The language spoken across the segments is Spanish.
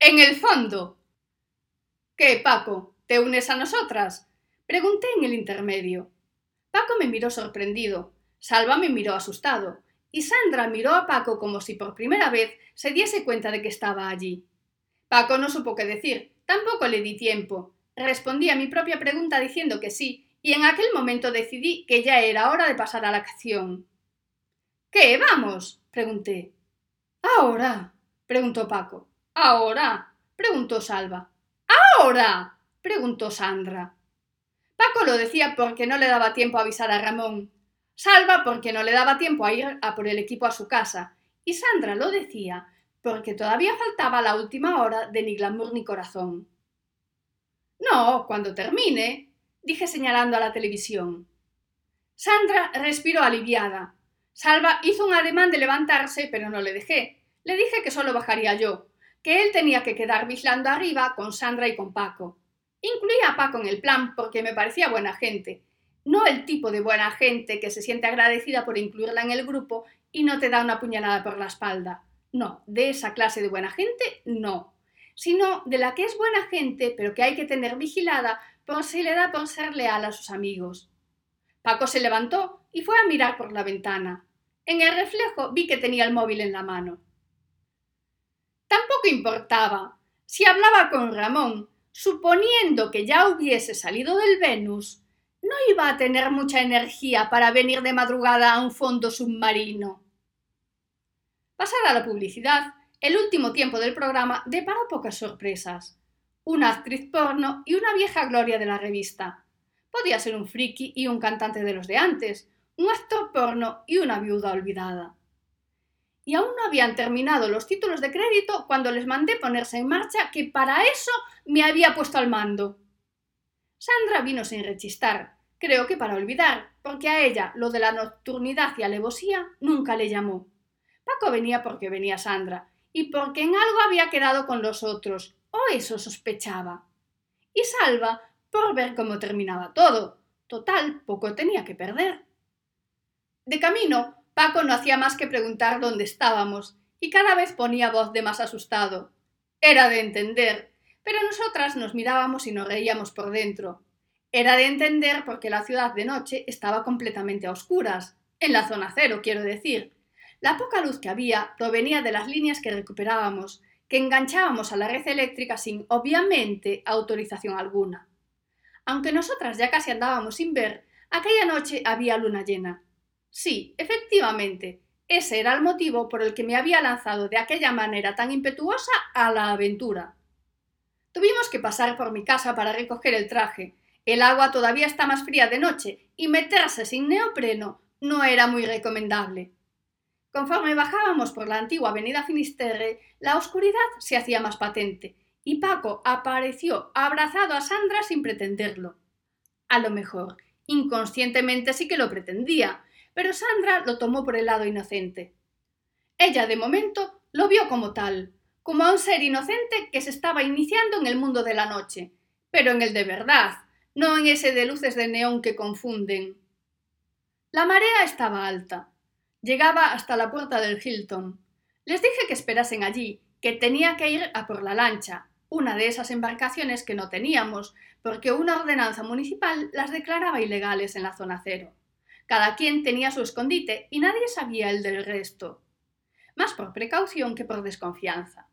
En el fondo. ¿Qué, Paco? ¿Te unes a nosotras? Pregunté en el intermedio. Paco me miró sorprendido, Salva me miró asustado, y Sandra miró a Paco como si por primera vez se diese cuenta de que estaba allí. Paco no supo qué decir, tampoco le di tiempo. Respondí a mi propia pregunta diciendo que sí, y en aquel momento decidí que ya era hora de pasar a la acción. —¿Qué, vamos? —pregunté. —Ahora —preguntó Paco. —Ahora —preguntó Salva. —¡Ahora! —preguntó Sandra. Paco lo decía porque no le daba tiempo a avisar a Ramón, Salva porque no le daba tiempo a ir a por el equipo a su casa, y Sandra lo decía porque todavía faltaba la última hora de ni glamour ni corazón. —No, cuando termine —dije señalando a la televisión. Sandra respiró aliviada. Salva hizo un ademán de levantarse, pero no le dejé. Le dije que solo bajaría yo, que él tenía que quedar vigilando arriba con Sandra y con Paco. Incluía a Paco en el plan porque me parecía buena gente, no el tipo de buena gente que se siente agradecida por incluirla en el grupo y no te da una puñalada por la espalda. No, de esa clase de buena gente no, sino de la que es buena gente pero que hay que tener vigilada por si le da por ser leal a sus amigos. Paco se levantó y fue a mirar por la ventana. En el reflejo vi que tenía el móvil en la mano. Tampoco importaba si hablaba con Ramón. Suponiendo que ya hubiese salido del Venus, no iba a tener mucha energía para venir de madrugada a un fondo submarino. Pasada la publicidad, el último tiempo del programa deparó pocas sorpresas. Una actriz porno y una vieja gloria de la revista. Podía ser un friki y un cantante de los de antes, un actor porno y una viuda olvidada. Y aún no habían terminado los títulos de crédito cuando les mandé ponerse en marcha, que para eso me había puesto al mando. Sandra vino sin rechistar, creo que para olvidar, porque a ella lo de la nocturnidad y alevosía nunca le llamó. Paco venía porque venía Sandra, y porque en algo había quedado con los otros, o eso sospechaba. Y Salva, por ver cómo terminaba todo. Total, poco tenía que perder. De camino, Paco no hacía más que preguntar dónde estábamos, y cada vez ponía voz de más asustado. Era de entender, pero nosotras nos mirábamos y nos reíamos por dentro. Era de entender porque la ciudad de noche estaba completamente a oscuras, en la zona cero, quiero decir. La poca luz que había provenía de las líneas que recuperábamos, que enganchábamos a la red eléctrica sin, obviamente, autorización alguna. Aunque nosotras ya casi andábamos sin ver, aquella noche había luna llena. Sí, efectivamente, ese era el motivo por el que me había lanzado de aquella manera tan impetuosa a la aventura. Tuvimos que pasar por mi casa para recoger el traje. El agua todavía está más fría de noche y meterse sin neopreno no era muy recomendable. Conforme bajábamos por la antigua avenida Finisterre, la oscuridad se hacía más patente y Paco apareció abrazado a Sandra sin pretenderlo. A lo mejor, inconscientemente sí que lo pretendía, pero Sandra lo tomó por el lado inocente. Ella, de momento, lo vio como tal, como a un ser inocente que se estaba iniciando en el mundo de la noche, pero en el de verdad, no en ese de luces de neón que confunden. La marea estaba alta. Llegaba hasta la puerta del Hilton. Les dije que esperasen allí, que tenía que ir a por la lancha, una de esas embarcaciones que no teníamos, porque una ordenanza municipal las declaraba ilegales en la zona cero. Cada quien tenía su escondite y nadie sabía el del resto, más por precaución que por desconfianza.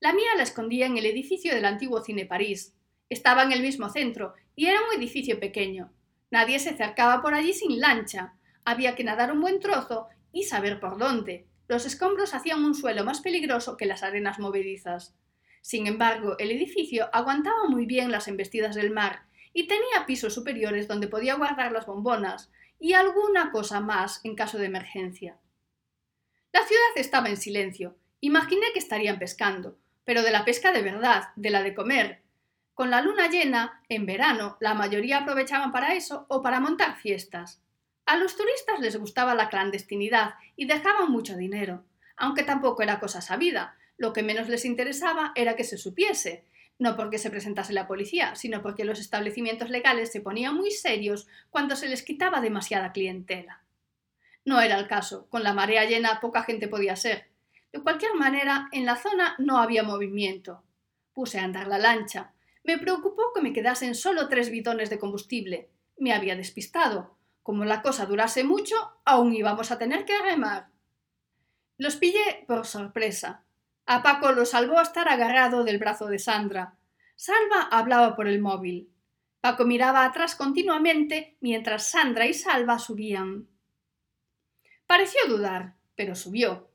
La mía la escondía en el edificio del antiguo Cine París. Estaba en el mismo centro y era un edificio pequeño. Nadie se acercaba por allí sin lancha. Había que nadar un buen trozo y saber por dónde. Los escombros hacían un suelo más peligroso que las arenas movedizas. Sin embargo, el edificio aguantaba muy bien las embestidas del mar y tenía pisos superiores donde podía guardar las bombonas y alguna cosa más en caso de emergencia. La ciudad estaba en silencio. Imaginé que estarían pescando, pero de la pesca de verdad, de la de comer. Con la luna llena, en verano, la mayoría aprovechaban para eso o para montar fiestas. A los turistas les gustaba la clandestinidad y dejaban mucho dinero, aunque tampoco era cosa sabida. Lo que menos les interesaba era que se supiese, no porque se presentase la policía, sino porque los establecimientos legales se ponían muy serios cuando se les quitaba demasiada clientela. No era el caso, con la marea llena poca gente podía ser. De cualquier manera, en la zona no había movimiento. Puse a andar la lancha. Me preocupó que me quedasen solo 3 bidones de combustible. Me había despistado. Como la cosa durase mucho, aún íbamos a tener que remar. Los pillé por sorpresa. A Paco lo salvó estar agarrado del brazo de Sandra. Salva hablaba por el móvil. Paco miraba atrás continuamente mientras Sandra y Salva subían. Pareció dudar, pero subió.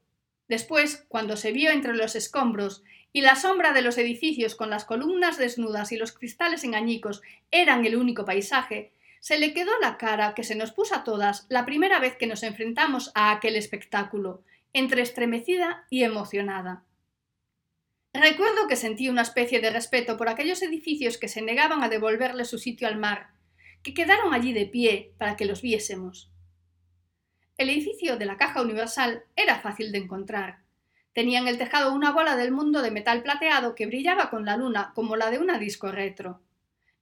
Después, cuando se vio entre los escombros y la sombra de los edificios con las columnas desnudas y los cristales en añicos eran el único paisaje, se le quedó la cara que se nos puso a todas la primera vez que nos enfrentamos a aquel espectáculo, entre estremecida y emocionada. Recuerdo que sentí una especie de respeto por aquellos edificios que se negaban a devolverle su sitio al mar, que quedaron allí de pie para que los viésemos. El edificio de la Caja Universal era fácil de encontrar. Tenía en el tejado una bola del mundo de metal plateado que brillaba con la luna como la de una disco retro.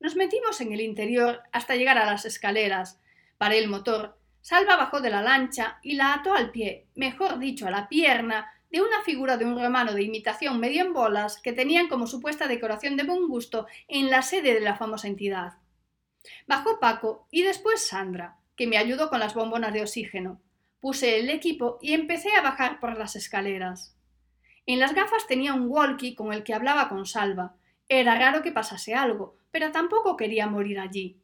Nos metimos en el interior hasta llegar a las escaleras. Paré el motor. Salva bajó de la lancha y la ató al pie, mejor dicho a la pierna, de una figura de un romano de imitación medio en bolas que tenían como supuesta decoración de buen gusto en la sede de la famosa entidad. Bajó Paco y después Sandra, que me ayudó con las bombonas de oxígeno. Puse el equipo y empecé a bajar por las escaleras. En las gafas tenía un walkie con el que hablaba con Salva. Era raro que pasase algo, pero tampoco quería morir allí.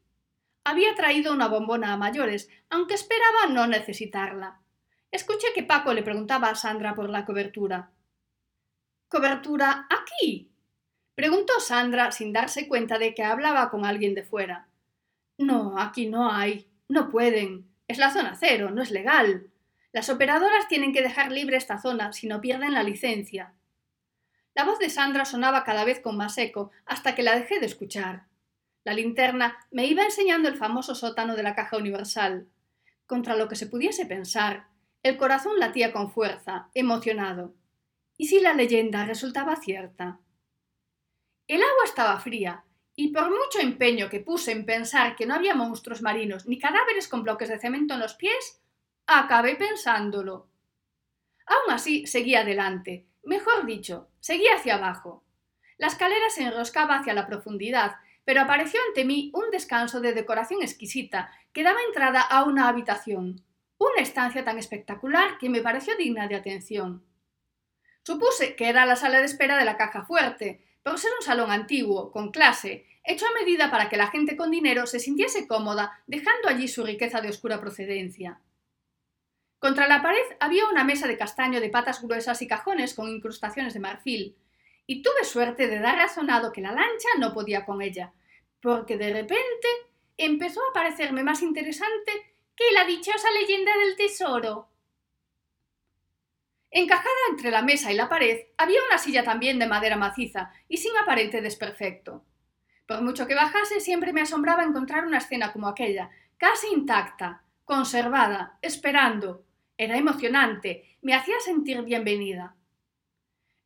Había traído una bombona a mayores, aunque esperaba no necesitarla. Escuché que Paco le preguntaba a Sandra por la cobertura. ¿Cobertura aquí?, preguntó Sandra sin darse cuenta de que hablaba con alguien de fuera. No, aquí no hay. No pueden. Es la zona cero, no es legal. Las operadoras tienen que dejar libre esta zona si no pierden la licencia. La voz de Sandra sonaba cada vez con más eco hasta que la dejé de escuchar. La linterna me iba enseñando el famoso sótano de la Caja Universal. Contra lo que se pudiese pensar, el corazón latía con fuerza, emocionado. ¿Y si la leyenda resultaba cierta? El agua estaba fría, y por mucho empeño que puse en pensar que no había monstruos marinos ni cadáveres con bloques de cemento en los pies, acabé pensándolo. Aún así, seguí adelante, mejor dicho, seguí hacia abajo. La escalera se enroscaba hacia la profundidad, pero apareció ante mí un descanso de decoración exquisita que daba entrada a una habitación. Una estancia tan espectacular que me pareció digna de atención. Supuse que era la sala de espera de la caja fuerte, por ser un salón antiguo, con clase, hecho a medida para que la gente con dinero se sintiese cómoda, dejando allí su riqueza de oscura procedencia. Contra la pared había una mesa de castaño de patas gruesas y cajones con incrustaciones de marfil, y tuve suerte de dar razonado que la lancha no podía con ella, porque de repente empezó a parecerme más interesante que la dichosa leyenda del tesoro. Encajada entre la mesa y la pared había una silla también de madera maciza y sin aparente desperfecto. Por mucho que bajase, siempre me asombraba encontrar una escena como aquella, casi intacta, conservada, esperando. Era emocionante, me hacía sentir bienvenida.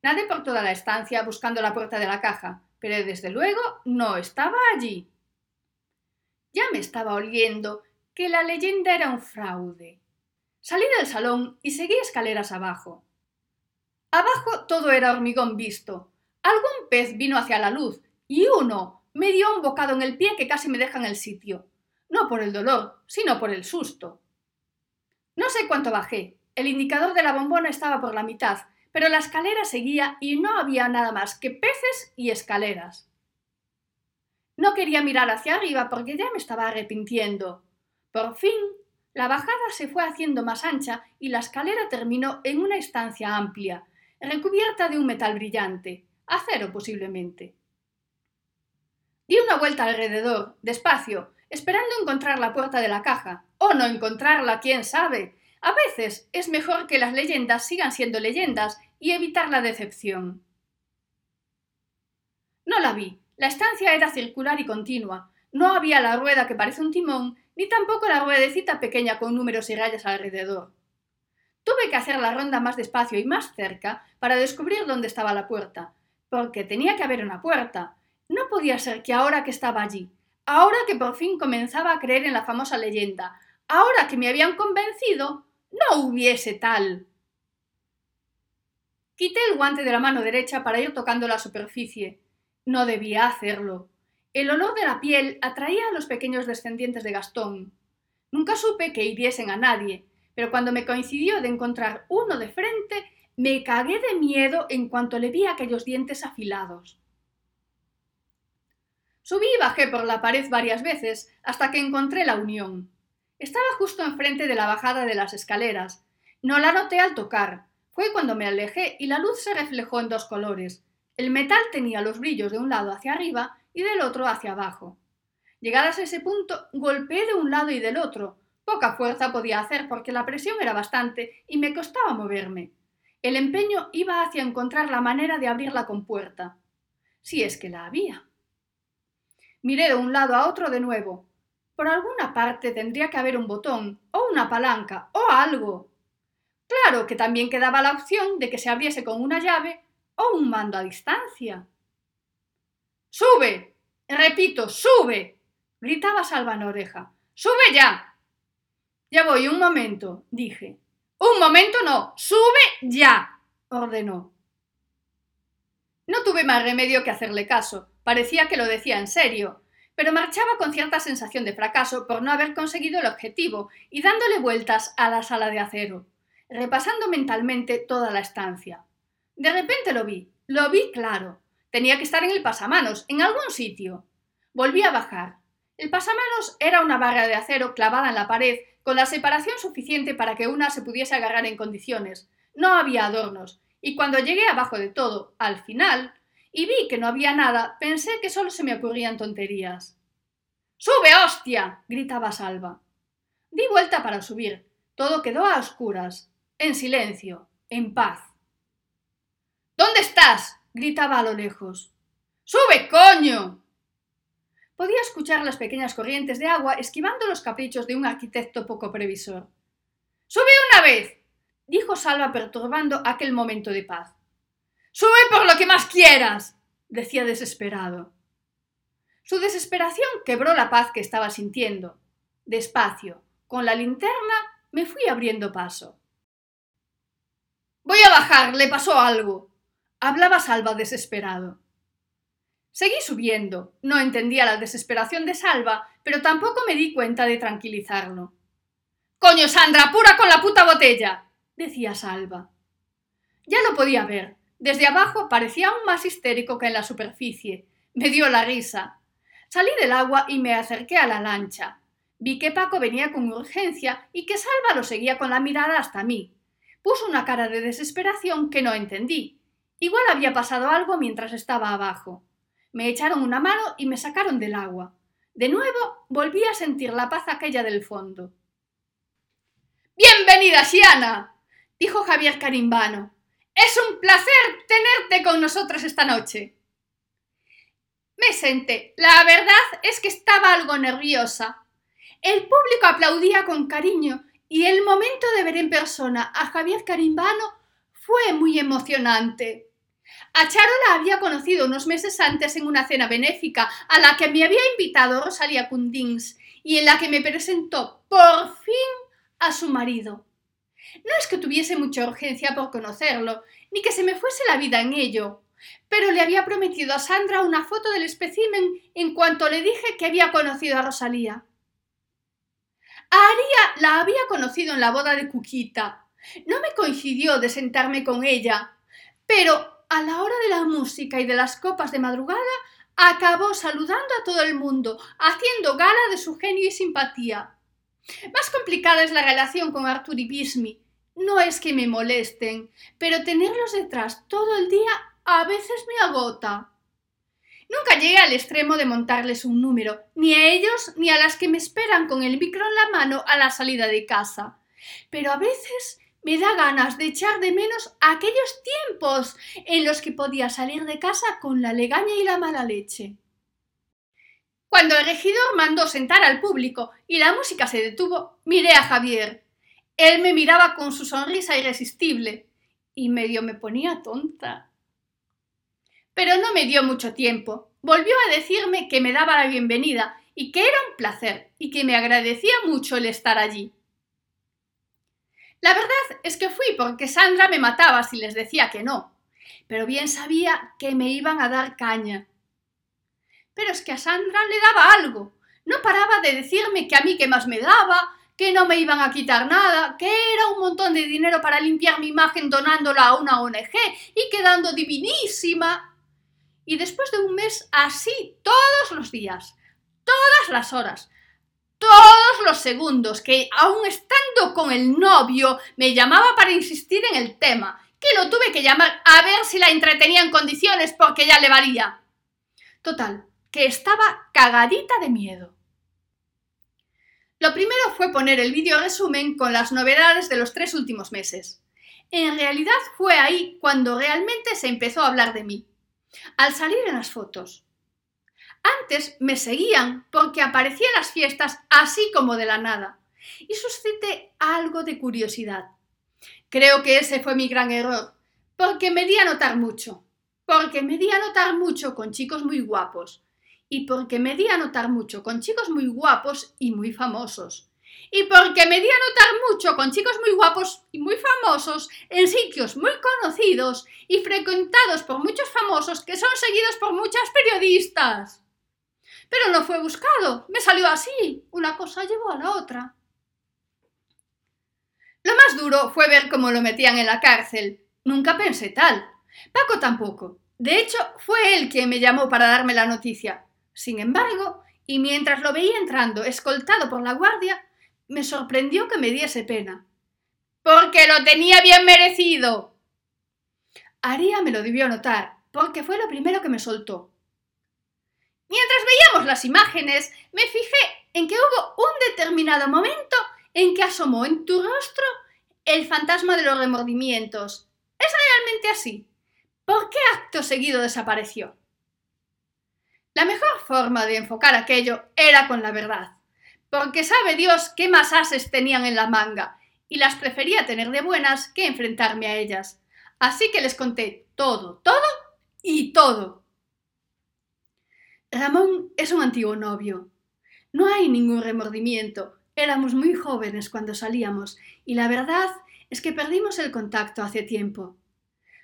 Nadé por toda la estancia buscando la puerta de la caja, pero desde luego no estaba allí. Ya me estaba oliendo que la leyenda era un fraude. Salí del salón y seguí escaleras abajo. Abajo todo era hormigón visto. Algún pez vino hacia la luz y uno me dio un bocado en el pie que casi me deja en el sitio. No por el dolor, sino por el susto. No sé cuánto bajé. El indicador de la bombona estaba por la mitad, pero la escalera seguía y no había nada más que peces y escaleras. No quería mirar hacia arriba porque ya me estaba arrepintiendo. Por fin, la bajada se fue haciendo más ancha y la escalera terminó en una estancia amplia, recubierta de un metal brillante, acero posiblemente. Di una vuelta alrededor, despacio, esperando encontrar la puerta de la caja, o no encontrarla, quién sabe. A veces es mejor que las leyendas sigan siendo leyendas y evitar la decepción. No la vi. La estancia era circular y continua. No había la rueda que parece un timón, ni tampoco la ruedecita pequeña con números y rayas alrededor. Tuve que hacer la ronda más despacio y más cerca para descubrir dónde estaba la puerta, porque tenía que haber una puerta. No podía ser que ahora que estaba allí, ahora que por fin comenzaba a creer en la famosa leyenda, ahora que me habían convencido, no hubiese tal. Quité el guante de la mano derecha para ir tocando la superficie. No debía hacerlo. El olor de la piel atraía a los pequeños descendientes de Gastón. Nunca supe que hiriesen a nadie, pero cuando me coincidió de encontrar uno de frente, me cagué de miedo en cuanto le vi aquellos dientes afilados. Subí y bajé por la pared varias veces hasta que encontré la unión. Estaba justo enfrente de la bajada de las escaleras. No la noté al tocar. Fue cuando me alejé y la luz se reflejó en dos colores. El metal tenía los brillos de un lado hacia arriba y del otro hacia abajo. Llegadas a ese punto, golpeé de un lado y del otro. Poca fuerza podía hacer porque la presión era bastante y me costaba moverme. El empeño iba hacia encontrar la manera de abrir la compuerta. Si es que la había. Miré de un lado a otro de nuevo. Por alguna parte tendría que haber un botón, o una palanca, o algo. Claro que también quedaba la opción de que se abriese con una llave o un mando a distancia. ¡Sube! ¡Repito, sube! Gritaba Salvanoreja. ¡Sube ya! Ya voy, un momento, dije. ¡Un momento no! ¡Sube ya! Ordenó. No tuve más remedio que hacerle caso. Parecía que lo decía en serio, pero marchaba con cierta sensación de fracaso por no haber conseguido el objetivo y dándole vueltas a la sala de acero, repasando mentalmente toda la estancia. De repente lo vi claro. Tenía que estar en el pasamanos, en algún sitio. Volví a bajar. El pasamanos era una barra de acero clavada en la pared, con la separación suficiente para que una se pudiese agarrar en condiciones. No había adornos, y cuando llegué abajo de todo, al final, y vi que no había nada, pensé que solo se me ocurrían tonterías. ¡Sube, hostia!, gritaba Salva. Di vuelta para subir. Todo quedó a oscuras, en silencio, en paz. ¿Dónde estás?, gritaba a lo lejos. ¡Sube, coño! Podía escuchar las pequeñas corrientes de agua esquivando los caprichos de un arquitecto poco previsor. ¡Sube una vez!, dijo Salva perturbando aquel momento de paz. ¡Sube por lo que más quieras!, decía desesperado. Su desesperación quebró la paz que estaba sintiendo. Despacio, con la linterna, me fui abriendo paso. «Voy a bajar, le pasó algo», hablaba Salva desesperado. Seguí subiendo. No entendía la desesperación de Salva, pero tampoco me di cuenta de tranquilizarlo. «¡Coño, Sandra, apura con la puta botella!», decía Salva. Ya lo podía ver. Desde abajo parecía aún más histérico que en la superficie. Me dio la risa. Salí del agua y me acerqué a la lancha. Vi que Paco venía con urgencia y que Salva lo seguía con la mirada hasta mí. Puso una cara de desesperación que no entendí. Igual había pasado algo mientras estaba abajo. Me echaron una mano y me sacaron del agua. De nuevo volví a sentir la paz aquella del fondo. «¡Bienvenida, Siana!», dijo Javier Carimbano. «Es un placer tenerte con nosotros esta noche». Me senté. La verdad es que estaba algo nerviosa. El público aplaudía con cariño y el momento de ver en persona a Javier Carimbano fue muy emocionante. A Charo la había conocido unos meses antes en una cena benéfica a la que me había invitado Rosalía Kundins y en la que me presentó por fin a su marido. No es que tuviese mucha urgencia por conocerlo, ni que se me fuese la vida en ello, pero le había prometido a Sandra una foto del espécimen en cuanto le dije que había conocido a Rosalía. A Aria la había conocido en la boda de Cuquita. No me coincidió de sentarme con ella, pero a la hora de la música y de las copas de madrugada acabó saludando a todo el mundo, haciendo gala de su genio y simpatía. Más complicada es la relación con Artur y Bismi. No es que me molesten, pero tenerlos detrás todo el día a veces me agota. Nunca llegué al extremo de montarles un número, ni a ellos ni a las que me esperan con el micro en la mano a la salida de casa. Pero a veces me da ganas de echar de menos aquellos tiempos en los que podía salir de casa con la legaña y la mala leche. Cuando el regidor mandó sentar al público y la música se detuvo, miré a Javier. Él me miraba con su sonrisa irresistible y medio me ponía tonta. Pero no me dio mucho tiempo. Volvió a decirme que me daba la bienvenida y que era un placer y que me agradecía mucho el estar allí. La verdad es que fui porque Sandra me mataba si les decía que no, pero bien sabía que me iban a dar caña. Pero es que a Sandra le daba algo, no paraba de decirme que a mí qué más me daba, que no me iban a quitar nada, que era un montón de dinero para limpiar mi imagen donándola a una ONG y quedando divinísima. Y después de un mes así, todos los días, todas las horas, todos los segundos, que aún estando con el novio me llamaba para insistir en el tema, que lo tuve que llamar a ver si la entretenía en condiciones porque ya le valía. Total, que estaba cagadita de miedo. Lo primero fue poner el vídeo resumen con las novedades de los 3 últimos meses. En realidad fue ahí cuando realmente se empezó a hablar de mí, al salir en las fotos. Antes me seguían porque aparecía en las fiestas así como de la nada y suscité algo de curiosidad. Creo que ese fue mi gran error, porque me di a notar mucho, con chicos muy guapos. Y porque me di a notar mucho con chicos muy guapos y muy famosos. Y porque me di a notar mucho con chicos muy guapos y muy famosos en sitios muy conocidos y frecuentados por muchos famosos que son seguidos por muchas periodistas. Pero no fue buscado, me salió así, una cosa llevó a la otra. Lo más duro fue ver cómo lo metían en la cárcel. Nunca pensé tal. Paco tampoco. De hecho, fue él quien me llamó para darme la noticia. Sin embargo, y mientras lo veía entrando, escoltado por la guardia, me sorprendió que me diese pena. ¡Porque lo tenía bien merecido! Aria me lo debió notar, porque fue lo primero que me soltó. Mientras veíamos las imágenes, me fijé en que hubo un determinado momento en que asomó en tu rostro el fantasma de los remordimientos. ¿Es realmente así? ¿Por qué acto seguido desapareció? La mejor forma de enfocar aquello era con la verdad, porque sabe Dios qué más ases tenían en la manga, y las prefería tener de buenas que enfrentarme a ellas. Así que les conté todo, todo y todo. Ramón es un antiguo novio. No hay ningún remordimiento. Éramos muy jóvenes cuando salíamos, y la verdad es que perdimos el contacto hace tiempo.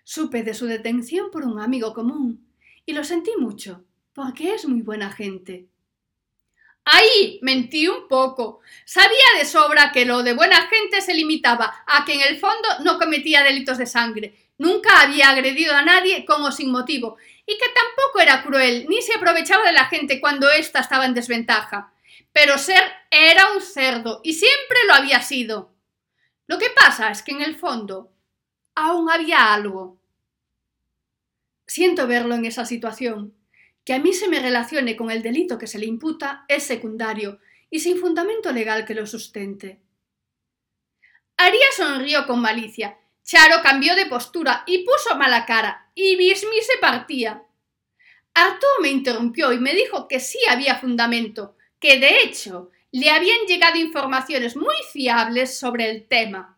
Supe de su detención por un amigo común, y lo sentí mucho. Porque es muy buena gente. Ahí mentí un poco. Sabía de sobra que lo de buena gente se limitaba a que en el fondo no cometía delitos de sangre, nunca había agredido a nadie con o sin motivo, y que tampoco era cruel ni se aprovechaba de la gente cuando ésta estaba en desventaja. Pero era un cerdo, y siempre lo había sido. Lo que pasa es que en el fondo aún había algo. Siento verlo en esa situación. Que a mí se me relacione con el delito que se le imputa es secundario y sin fundamento legal que lo sustente. Aria sonrió con malicia, Charo cambió de postura y puso mala cara, y Bismi se partía. Artur me interrumpió y me dijo que sí había fundamento, que de hecho le habían llegado informaciones muy fiables sobre el tema.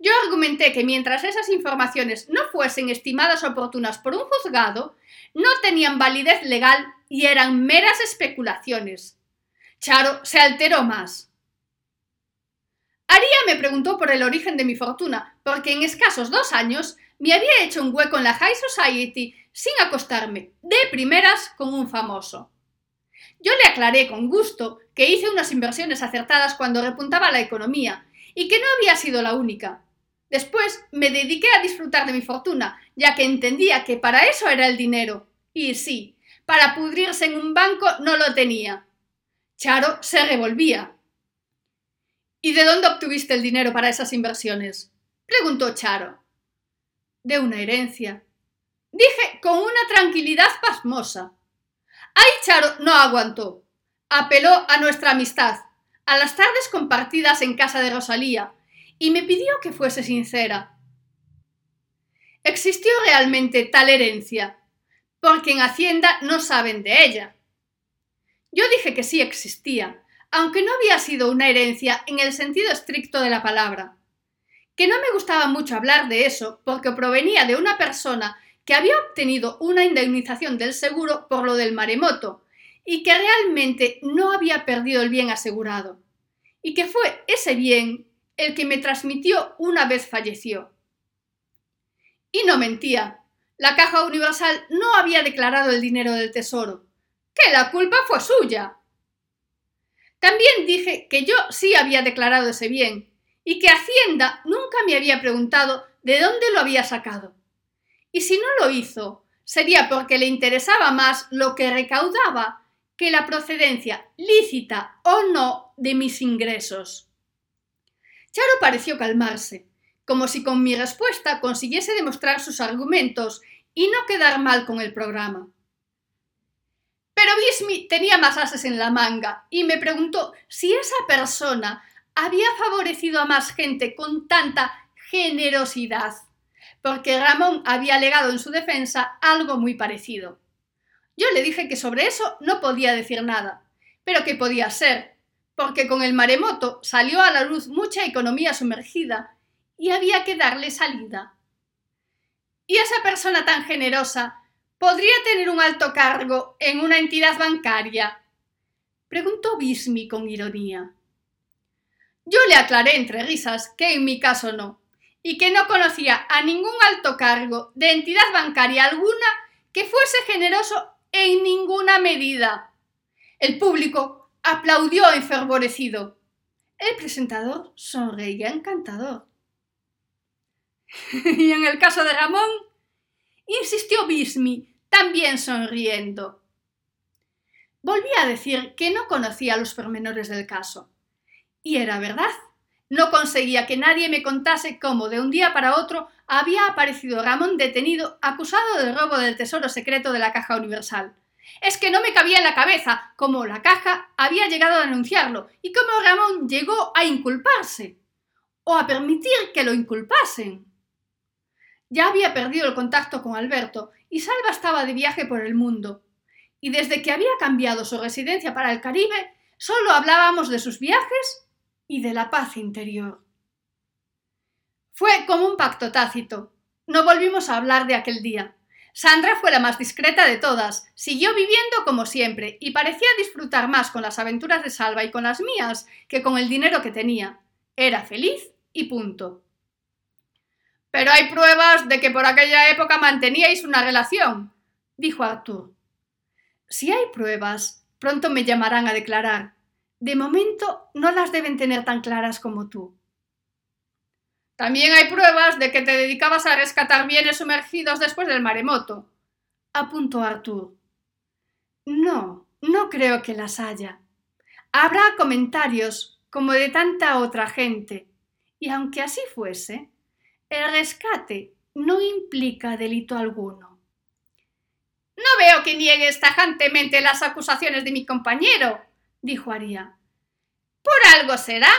Yo argumenté que mientras esas informaciones no fuesen estimadas oportunas por un juzgado, no tenían validez legal y eran meras especulaciones. Charo se alteró más. Aria me preguntó por el origen de mi fortuna, porque en escasos 2 años me había hecho un hueco en la High Society sin acostarme, de primeras, con un famoso. Yo le aclaré con gusto que hice unas inversiones acertadas cuando repuntaba la economía y que no había sido la única. Después me dediqué a disfrutar de mi fortuna, ya que entendía que para eso era el dinero. Y sí, para pudrirse en un banco no lo tenía. Charo se revolvía. ¿Y de dónde obtuviste el dinero para esas inversiones?, preguntó Charo. De una herencia, dije con una tranquilidad pasmosa. Ahí Charo no aguantó. Apeló a nuestra amistad, a las tardes compartidas en casa de Rosalía, y me pidió que fuese sincera. ¿Existió realmente tal herencia? Porque en Hacienda no saben de ella. Yo dije que sí existía, aunque no había sido una herencia en el sentido estricto de la palabra. Que no me gustaba mucho hablar de eso porque provenía de una persona que había obtenido una indemnización del seguro por lo del maremoto y que realmente no había perdido el bien asegurado. Y que fue ese bien el que me transmitió una vez falleció. Y no mentía. La Caja Universal no había declarado el dinero del tesoro, que la culpa fue suya. También dije que yo sí había declarado ese bien y que Hacienda nunca me había preguntado de dónde lo había sacado. Y si no lo hizo, sería porque le interesaba más lo que recaudaba que la procedencia lícita o no de mis ingresos. Charo pareció calmarse, como si con mi respuesta consiguiese demostrar sus argumentos y no quedar mal con el programa. Pero Bismi tenía más ases en la manga y me preguntó si esa persona había favorecido a más gente con tanta generosidad, porque Ramón había alegado en su defensa algo muy parecido. Yo le dije que sobre eso no podía decir nada, pero que podía ser, porque con el maremoto salió a la luz mucha economía sumergida y había que darle salida. Y esa persona tan generosa podría tener un alto cargo en una entidad bancaria, preguntó Bismi con ironía. Yo le aclaré entre risas que en mi caso no, y que no conocía a ningún alto cargo de entidad bancaria alguna que fuese generoso en ninguna medida. El público aplaudió enfervorecido. El presentador sonreía encantador. Y en el caso de Ramón, insistió Bismi, también sonriendo. Volví a decir que no conocía los pormenores del caso. Y era verdad. No conseguía que nadie me contase cómo de un día para otro había aparecido Ramón detenido, acusado de robo del tesoro secreto de la Caja Universal. Es que no me cabía en la cabeza cómo la Caja había llegado a denunciarlo y cómo Ramón llegó a inculparse, o a permitir que lo inculpasen. Ya había perdido el contacto con Alberto y Salva estaba de viaje por el mundo. Y desde que había cambiado su residencia para el Caribe, solo hablábamos de sus viajes y de la paz interior. Fue como un pacto tácito. No volvimos a hablar de aquel día. Sandra fue la más discreta de todas, siguió viviendo como siempre y parecía disfrutar más con las aventuras de Salva y con las mías que con el dinero que tenía. Era feliz y punto. «Pero hay pruebas de que por aquella época manteníais una relación», dijo Artur. «Si hay pruebas, pronto me llamarán a declarar. De momento no las deben tener tan claras como tú». «También hay pruebas de que te dedicabas a rescatar bienes sumergidos después del maremoto», apuntó Artur. «No, no creo que las haya. Habrá comentarios como de tanta otra gente. Y aunque así fuese, el rescate no implica delito alguno». «No veo que niegues tajantemente las acusaciones de mi compañero», dijo Aria. «Por algo será».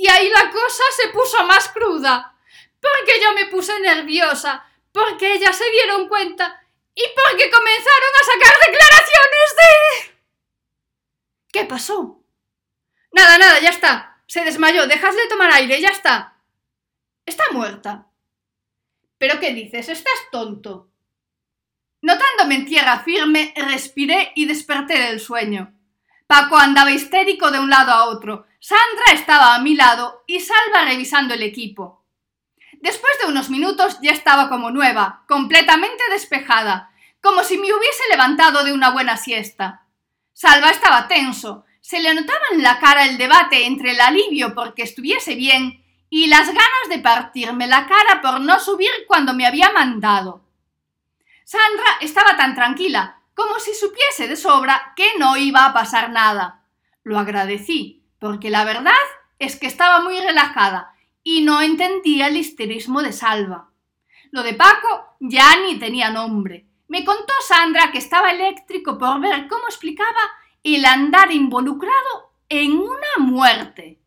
Y ahí la cosa se puso más cruda, porque yo me puse nerviosa, porque ellas se dieron cuenta y porque comenzaron a sacar declaraciones de... ¿Qué pasó? Nada, ya está. Se desmayó, dejadle tomar aire, ya está. Está muerta. ¿Pero qué dices? Estás tonto. Notándome en tierra firme, respiré y desperté del sueño. Paco andaba histérico de un lado a otro. Sandra estaba a mi lado y Salva revisando el equipo. Después de unos minutos ya estaba como nueva, completamente despejada, como si me hubiese levantado de una buena siesta. Salva estaba tenso. Se le notaba en la cara el debate entre el alivio porque estuviese bien y las ganas de partirme la cara por no subir cuando me había mandado. Sandra estaba tan tranquila, como si supiese de sobra que no iba a pasar nada. Lo agradecí, porque la verdad es que estaba muy relajada y no entendía el histerismo de Salva. Lo de Paco ya ni tenía nombre. Me contó Sandra que estaba eléctrico por ver cómo explicaba el andar involucrado en una muerte.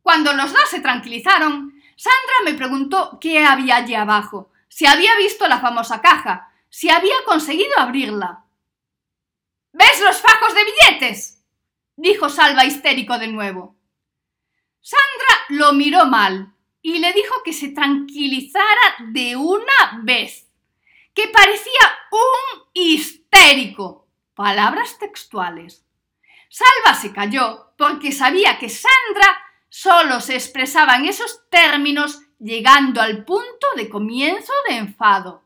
Cuando los dos se tranquilizaron, Sandra me preguntó qué había allí abajo, si había visto la famosa caja, si había conseguido abrirla. «¿Ves los fajos de billetes?», dijo Salva histérico de nuevo. Sandra lo miró mal y le dijo que se tranquilizara de una vez, que parecía un histérico. Palabras textuales. Salva se calló porque sabía que Sandra solo se expresaba en esos términos, llegando al punto de comienzo de enfado.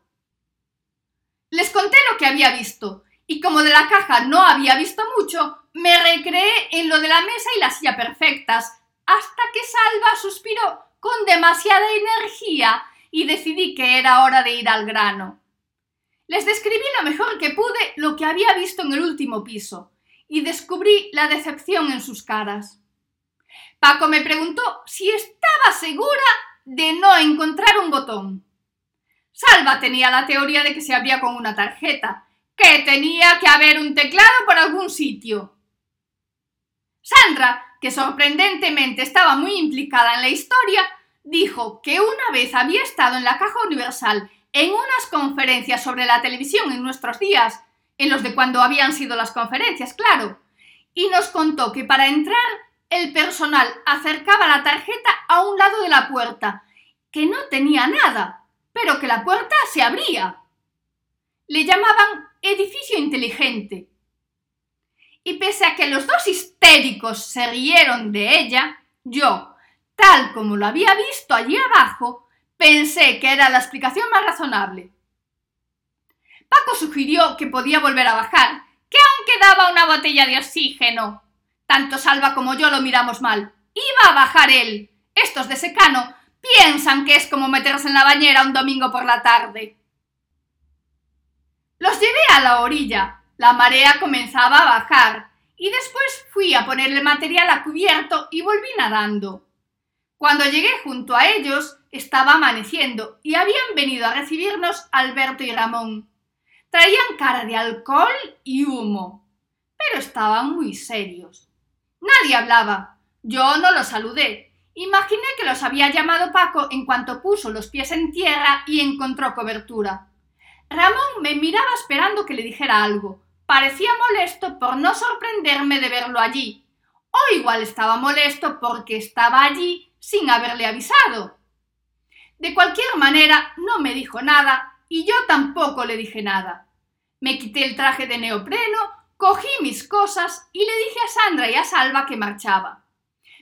Les conté lo que había visto, y como de la caja no había visto mucho, me recreé en lo de la mesa y la silla perfectas, hasta que Salva suspiró con demasiada energía y decidí que era hora de ir al grano. Les describí lo mejor que pude lo que había visto en el último piso, y descubrí la decepción en sus caras. Paco me preguntó si estaba segura de no encontrar un botón. Salva tenía la teoría de que se abría con una tarjeta, que tenía que haber un teclado por algún sitio. Sandra, que sorprendentemente estaba muy implicada en la historia, dijo que una vez había estado en la Caja Universal en unas conferencias sobre la televisión en nuestros días, en los de cuando habían sido las conferencias, claro, y nos contó que para entrar el personal acercaba la tarjeta a un lado de la puerta, que no tenía nada, pero que la puerta se abría. Le llamaban edificio inteligente. Y pese a que los dos histéricos se rieron de ella, yo, tal como lo había visto allí abajo, pensé que era la explicación más razonable. Paco sugirió que podía volver a bajar, que aún quedaba una botella de oxígeno. Tanto Salva como yo lo miramos mal. Iba a bajar él. Estos de secano piensan que es como meterse en la bañera un domingo por la tarde. Los llevé a la orilla. La marea comenzaba a bajar y después fui a ponerle material a cubierto y volví nadando. Cuando llegué junto a ellos estaba amaneciendo y habían venido a recibirnos Alberto y Ramón. Traían cara de alcohol y humo, pero estaban muy serios. Nadie hablaba. Yo no los saludé. Imaginé que los había llamado Paco en cuanto puso los pies en tierra y encontró cobertura. Ramón me miraba esperando que le dijera algo. Parecía molesto por no sorprenderme de verlo allí. O igual estaba molesto porque estaba allí sin haberle avisado. De cualquier manera, no me dijo nada y yo tampoco le dije nada. Me quité el traje de neopreno, cogí mis cosas y le dije a Sandra y a Salva que marchaba.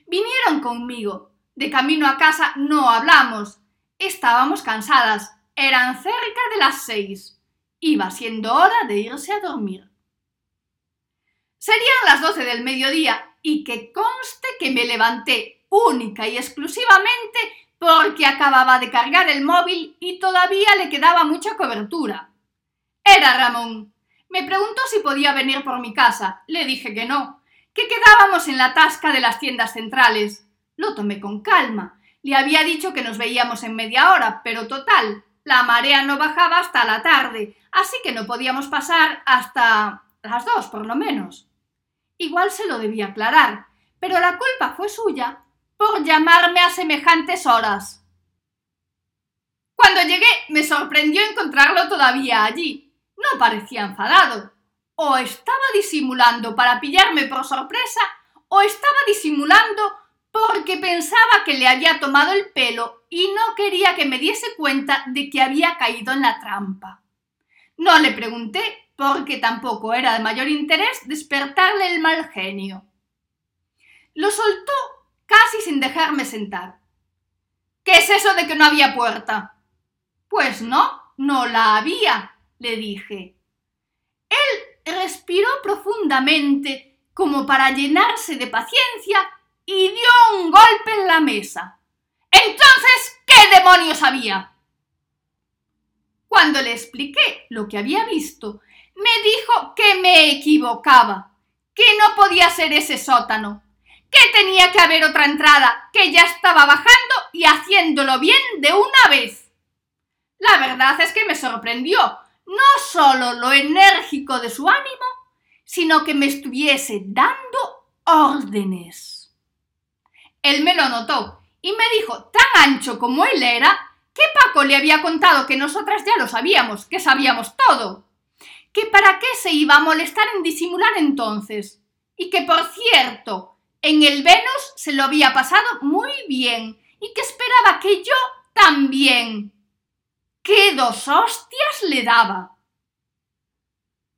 Vinieron conmigo. De camino a casa no hablamos. Estábamos cansadas. Eran cerca de las 6. Iba siendo hora de irse a dormir. Serían las 12 del mediodía y que conste que me levanté única y exclusivamente porque acababa de cargar el móvil y todavía le quedaba mucha cobertura. Era Ramón. Me preguntó si podía venir por mi casa. Le dije que no, que quedábamos en la tasca de las tiendas centrales. Lo tomé con calma. Le había dicho que nos veíamos en media hora, pero total, la marea no bajaba hasta la tarde, así que no podíamos pasar hasta las 2, por lo menos. Igual se lo debía aclarar, pero la culpa fue suya por llamarme a semejantes horas. Cuando llegué, me sorprendió encontrarlo todavía allí. No parecía enfadado. O estaba disimulando para pillarme por sorpresa, o estaba disimulando porque pensaba que le había tomado el pelo y no quería que me diese cuenta de que había caído en la trampa. No le pregunté porque tampoco era de mayor interés despertarle el mal genio. Lo soltó casi sin dejarme sentar. ¿Qué es eso de que no había puerta? Pues no, no la había, le dije. Él respiró profundamente como para llenarse de paciencia y dio un golpe en la mesa. Entonces, ¿qué demonios había? Cuando le expliqué lo que había visto, me dijo que me equivocaba, que no podía ser ese sótano, que tenía que haber otra entrada, que ya estaba bajando y haciéndolo bien de una vez. La verdad es que me sorprendió no solo lo enérgico de su ánimo, sino que me estuviese dando órdenes. Él me lo notó y me dijo, tan ancho como él era, que Paco le había contado que nosotras ya lo sabíamos, que sabíamos todo, que para qué se iba a molestar en disimular entonces, y que, por cierto, en el Venus se lo había pasado muy bien y que esperaba que yo también. ¡Qué dos hostias le daba!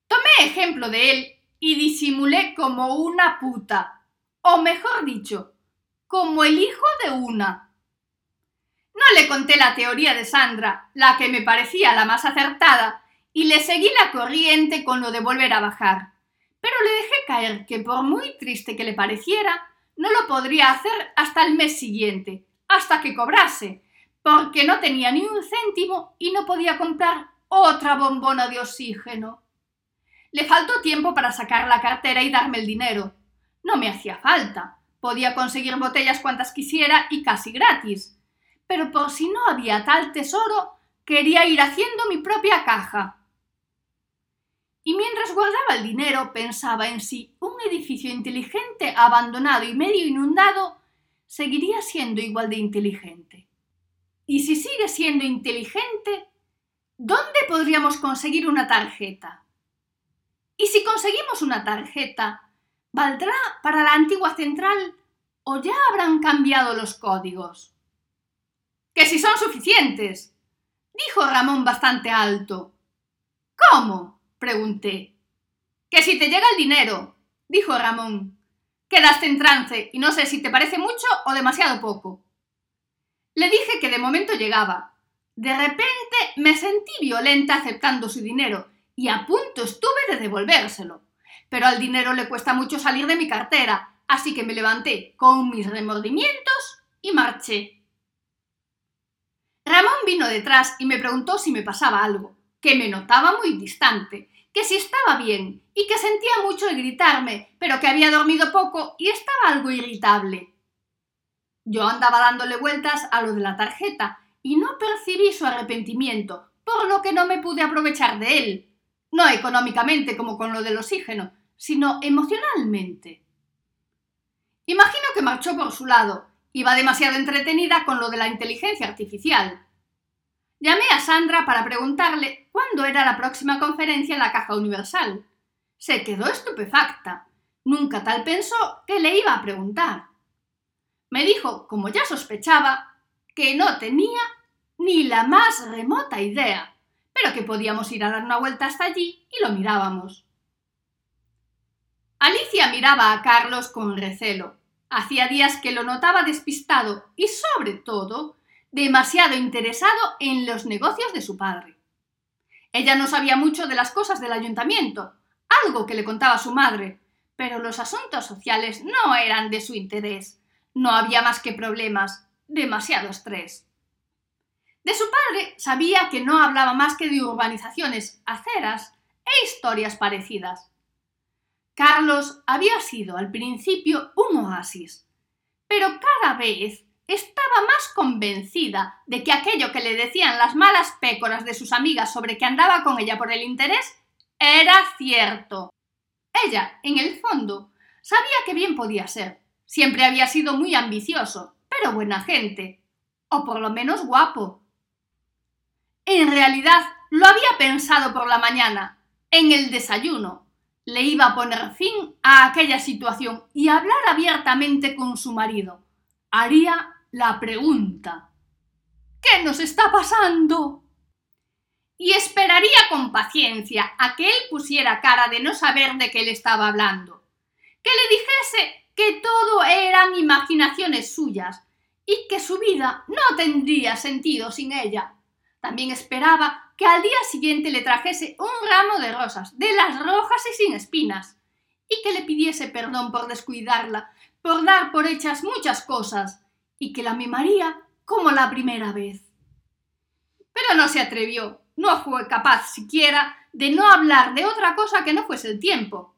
Tomé ejemplo de él y disimulé como una puta, o mejor dicho, como el hijo de una. No le conté la teoría de Sandra, la que me parecía la más acertada, y le seguí la corriente con lo de volver a bajar, pero le dejé caer que por muy triste que le pareciera, no lo podría hacer hasta el mes siguiente, hasta que cobrase, porque no tenía ni un céntimo y no podía comprar otra bombona de oxígeno. Le faltó tiempo para sacar la cartera y darme el dinero. No me hacía falta, podía conseguir botellas cuantas quisiera y casi gratis, pero por si no había tal tesoro, quería ir haciendo mi propia caja. Y mientras guardaba el dinero, pensaba en si un edificio inteligente, abandonado y medio inundado, seguiría siendo igual de inteligente. Y si sigue siendo inteligente, ¿dónde podríamos conseguir una tarjeta? Y si conseguimos una tarjeta, ¿valdrá para la antigua central o ya habrán cambiado los códigos? ¡Que si son suficientes!, dijo Ramón bastante alto. ¿Cómo?, pregunté. Que si te llega el dinero, dijo Ramón. Quedaste en trance y no sé si te parece mucho o demasiado poco. Le dije que de momento llegaba. De repente me sentí violenta aceptando su dinero y a punto estuve de devolvérselo. Pero al dinero le cuesta mucho salir de mi cartera, así que me levanté con mis remordimientos y marché. Ramón vino detrás y me preguntó si me pasaba algo, que me notaba muy distante, que si estaba bien y que sentía mucho el gritarme, pero que había dormido poco y estaba algo irritable. Yo andaba dándole vueltas a lo de la tarjeta y no percibí su arrepentimiento, por lo que no me pude aprovechar de él, no económicamente como con lo del oxígeno, sino emocionalmente. Imagino que marchó por su lado, iba demasiado entretenida con lo de la inteligencia artificial. Llamé a Sandra para preguntarle cuándo era la próxima conferencia en la Caja Universal. Se quedó estupefacta. Nunca tal pensó que le iba a preguntar. Me dijo, como ya sospechaba, que no tenía ni la más remota idea, pero que podíamos ir a dar una vuelta hasta allí y lo mirábamos. Alicia miraba a Carlos con recelo. Hacía días que lo notaba despistado y, sobre todo, demasiado interesado en los negocios de su padre. Ella no sabía mucho de las cosas del ayuntamiento, algo que le contaba su madre, pero los asuntos sociales no eran de su interés. No había más que problemas, demasiado estrés. De su padre sabía que no hablaba más que de urbanizaciones, aceras e historias parecidas. Carlos había sido al principio un oasis, pero cada vez estaba más convencida de que aquello que le decían las malas pécoras de sus amigas sobre que andaba con ella por el interés era cierto. Ella, en el fondo, sabía que bien podía ser. Siempre había sido muy ambicioso, pero buena gente, o por lo menos guapo. En realidad, lo había pensado por la mañana, en el desayuno. Le iba a poner fin a aquella situación y hablar abiertamente con su marido. Haría la pregunta: ¿qué nos está pasando? Y esperaría con paciencia a que él pusiera cara de no saber de qué le estaba hablando, que le dijese que todo eran imaginaciones suyas y que su vida no tendría sentido sin ella. También esperaba que al día siguiente le trajese un ramo de rosas, de las rojas y sin espinas, y que le pidiese perdón por descuidarla, por dar por hechas muchas cosas, y que la mimaría como la primera vez. Pero no se atrevió, no fue capaz siquiera de no hablar de otra cosa que no fuese el tiempo.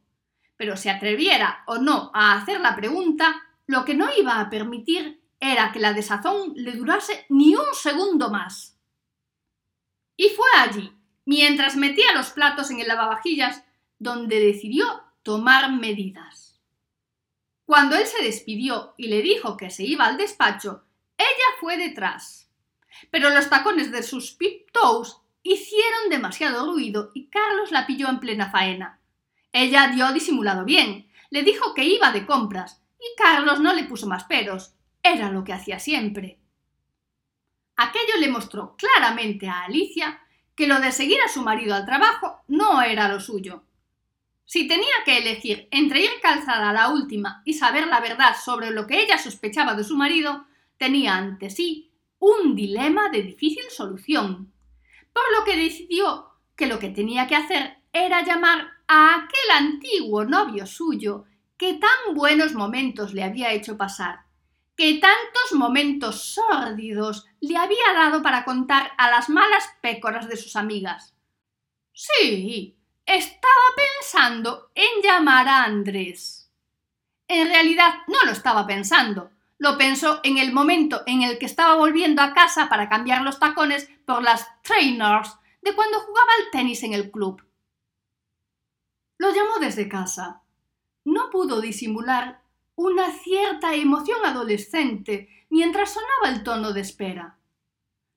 Pero se atreviera o no a hacer la pregunta, lo que no iba a permitir era que la desazón le durase ni un segundo más. Y fue allí, mientras metía los platos en el lavavajillas, donde decidió tomar medidas. Cuando él se despidió y le dijo que se iba al despacho, ella fue detrás. Pero los tacones de sus pip-toes hicieron demasiado ruido y Carlos la pilló en plena faena. Ella dio disimulado bien, le dijo que iba de compras y Carlos no le puso más peros, era lo que hacía siempre. Aquello le mostró claramente a Alicia que lo de seguir a su marido al trabajo no era lo suyo. Si tenía que elegir entre ir calzada a la última y saber la verdad sobre lo que ella sospechaba de su marido, tenía ante sí un dilema de difícil solución, por lo que decidió que lo que tenía que hacer era llamar a aquel antiguo novio suyo que tan buenos momentos le había hecho pasar, que tantos momentos sórdidos le había dado para contar a las malas pécoras de sus amigas. Sí, estaba pensando en llamar a Andrés. En realidad no lo estaba pensando, lo pensó en el momento en el que estaba volviendo a casa para cambiar los tacones por las trainers de cuando jugaba al tenis en el club. Lo llamó desde casa. No pudo disimular una cierta emoción adolescente mientras sonaba el tono de espera.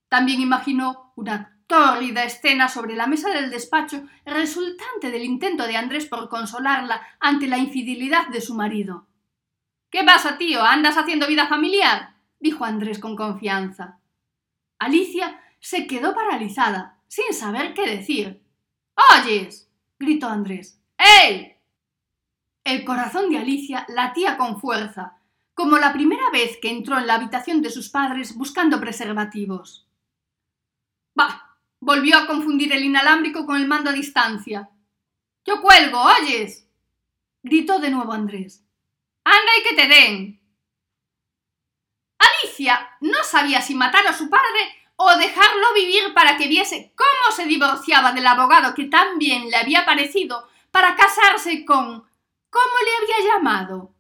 También imaginó una tórrida escena sobre la mesa del despacho resultante del intento de Andrés por consolarla ante la infidelidad de su marido. «¿Qué pasa, tío? ¿Andas haciendo vida familiar?», dijo Andrés con confianza. Alicia se quedó paralizada, sin saber qué decir. «¡Oyes!», gritó Andrés. «¡Ey!». El corazón de Alicia latía con fuerza, como la primera vez que entró en la habitación de sus padres buscando preservativos. ¡Bah! Volvió a confundir el inalámbrico con el mando a distancia. ¡Yo cuelgo, oyes!, gritó de nuevo Andrés. ¡Anda y que te den! Alicia no sabía si matar a su padre o dejarlo vivir para que viese cómo se divorciaba del abogado que tan bien le había parecido para casarse con... ¿Cómo le había llamado?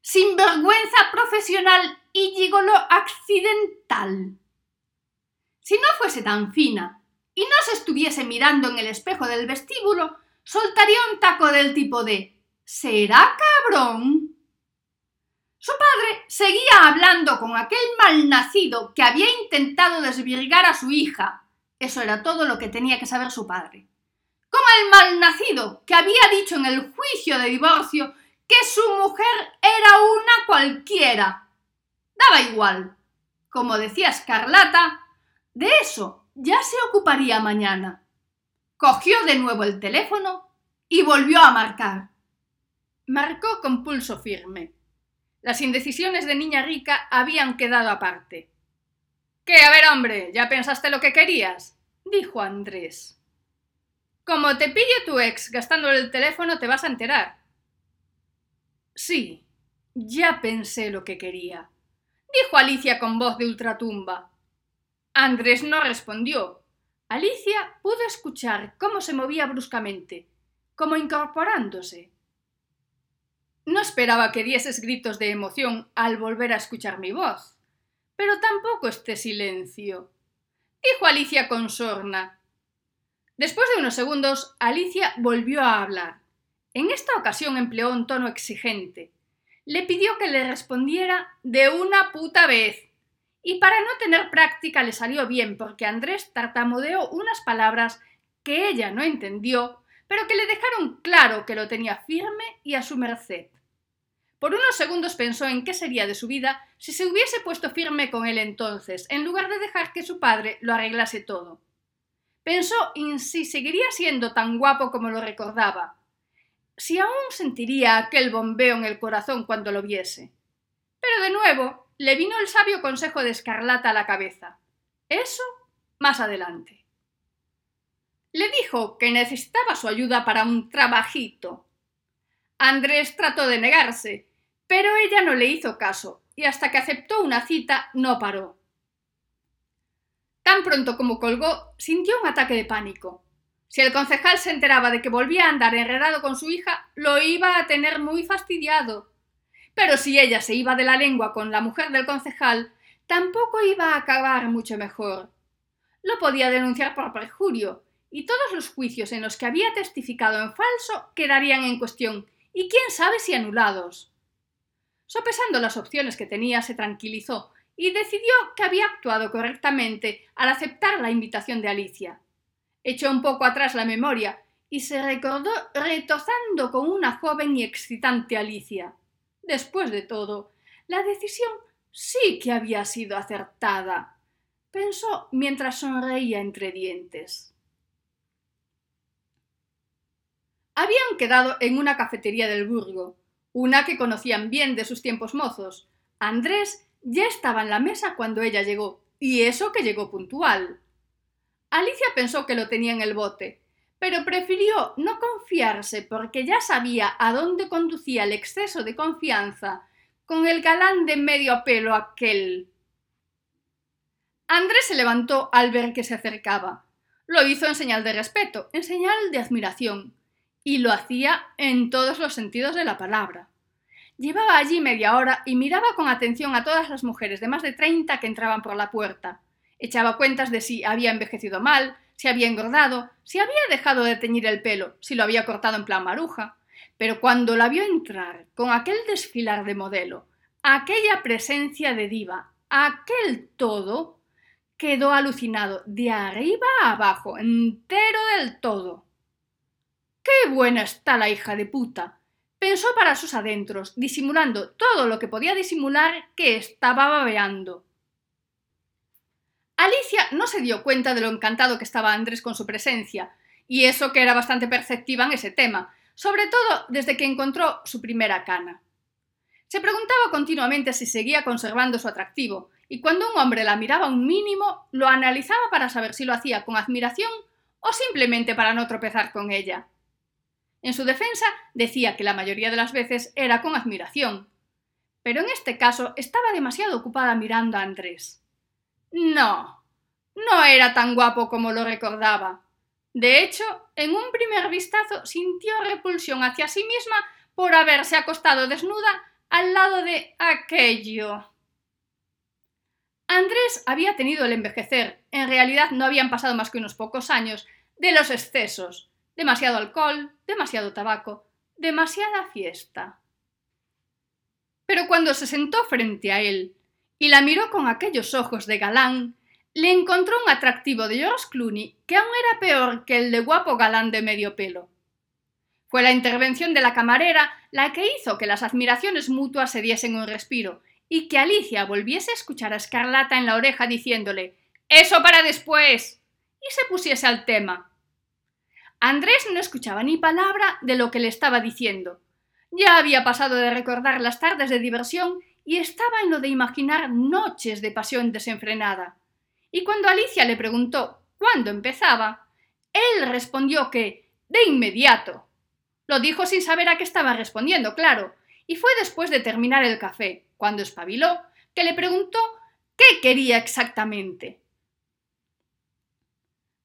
Sinvergüenza profesional y gigolo accidental. Si no fuese tan fina y no se estuviese mirando en el espejo del vestíbulo, soltaría un taco del tipo de «¿Será cabrón?». Su padre seguía hablando con aquel malnacido que había intentado desvirgar a su hija. Eso era todo lo que tenía que saber su padre. Con el malnacido que había dicho en el juicio de divorcio que su mujer era una cualquiera. Daba igual. Como decía Escarlata, de eso ya se ocuparía mañana. Cogió de nuevo el teléfono y volvió a marcar. Marcó con pulso firme. Las indecisiones de niña rica habían quedado aparte. «¿Qué? A ver, hombre, ¿ya pensaste lo que querías?», dijo Andrés. «Como te pille tu ex gastándole el teléfono, te vas a enterar». «Sí, ya pensé lo que quería», dijo Alicia con voz de ultratumba. Andrés no respondió. Alicia pudo escuchar cómo se movía bruscamente, como incorporándose. No esperaba que dieses gritos de emoción al volver a escuchar mi voz, pero tampoco este silencio, dijo Alicia con sorna. Después de unos segundos, Alicia volvió a hablar. En esta ocasión empleó un tono exigente. Le pidió que le respondiera de una puta vez. Y para no tener práctica le salió bien porque Andrés tartamudeó unas palabras que ella no entendió, pero que le dejaron claro que lo tenía firme y a su merced. Por unos segundos pensó en qué sería de su vida si se hubiese puesto firme con él entonces, en lugar de dejar que su padre lo arreglase todo. Pensó en si seguiría siendo tan guapo como lo recordaba, si aún sentiría aquel bombeo en el corazón cuando lo viese. Pero de nuevo le vino el sabio consejo de Escarlata a la cabeza. Eso más adelante. Le dijo que necesitaba su ayuda para un trabajito. Andrés trató de negarse, pero ella no le hizo caso y hasta que aceptó una cita no paró. Tan pronto como colgó, sintió un ataque de pánico. Si el concejal se enteraba de que volvía a andar enredado con su hija, lo iba a tener muy fastidiado. Pero si ella se iba de la lengua con la mujer del concejal, tampoco iba a acabar mucho mejor. Lo podía denunciar por perjurio, y todos los juicios en los que había testificado en falso quedarían en cuestión, y quién sabe si anulados. Sopesando las opciones que tenía, se tranquilizó, y decidió que había actuado correctamente al aceptar la invitación de Alicia. Echó un poco atrás la memoria y se recordó retozando con una joven y excitante Alicia. Después de todo, la decisión sí que había sido acertada, pensó mientras sonreía entre dientes. Habían quedado en una cafetería del Burgo, una que conocían bien de sus tiempos mozos. Andrés ya estaba en la mesa cuando ella llegó, y eso que llegó puntual. Alicia pensó que lo tenía en el bote, pero prefirió no confiarse porque ya sabía a dónde conducía el exceso de confianza con el galán de medio pelo aquel. Andrés se levantó al ver que se acercaba. Lo hizo en señal de respeto, en señal de admiración, y lo hacía en todos los sentidos de la palabra. Llevaba allí media hora y miraba con atención a todas las mujeres de más de 30 que entraban por la puerta. Echaba cuentas de si había envejecido mal, si había engordado, si había dejado de teñir el pelo, si lo había cortado en plan maruja. Pero cuando la vio entrar, con aquel desfilar de modelo, aquella presencia de diva, aquel todo, quedó alucinado de arriba a abajo, entero del todo. «¡Qué buena está la hija de puta!», pensó para sus adentros, disimulando todo lo que podía disimular que estaba babeando. Alicia no se dio cuenta de lo encantado que estaba Andrés con su presencia, y eso que era bastante perceptiva en ese tema, sobre todo desde que encontró su primera cana. Se preguntaba continuamente si seguía conservando su atractivo, y cuando un hombre la miraba un mínimo, lo analizaba para saber si lo hacía con admiración o simplemente para no tropezar con ella. En su defensa, decía que la mayoría de las veces era con admiración, pero en este caso estaba demasiado ocupada mirando a Andrés. No, no era tan guapo como lo recordaba. De hecho, en un primer vistazo sintió repulsión hacia sí misma por haberse acostado desnuda al lado de aquello. Andrés había tenido el envejecer, en realidad no habían pasado más que unos pocos años, de los excesos. Demasiado alcohol, demasiado tabaco, demasiada fiesta. Pero cuando se sentó frente a él y la miró con aquellos ojos de galán, le encontró un atractivo de George Clooney que aún era peor que el de guapo galán de medio pelo. Fue la intervención de la camarera la que hizo que las admiraciones mutuas se diesen un respiro y que Alicia volviese a escuchar a Escarlata en la oreja diciéndole «¡Eso para después!» y se pusiese al tema. Andrés no escuchaba ni palabra de lo que le estaba diciendo. Ya había pasado de recordar las tardes de diversión y estaba en lo de imaginar noches de pasión desenfrenada. Y cuando Alicia le preguntó cuándo empezaba, él respondió que «de inmediato». Lo dijo sin saber a qué estaba respondiendo, claro, y fue después de terminar el café, cuando espabiló, que le preguntó qué quería exactamente.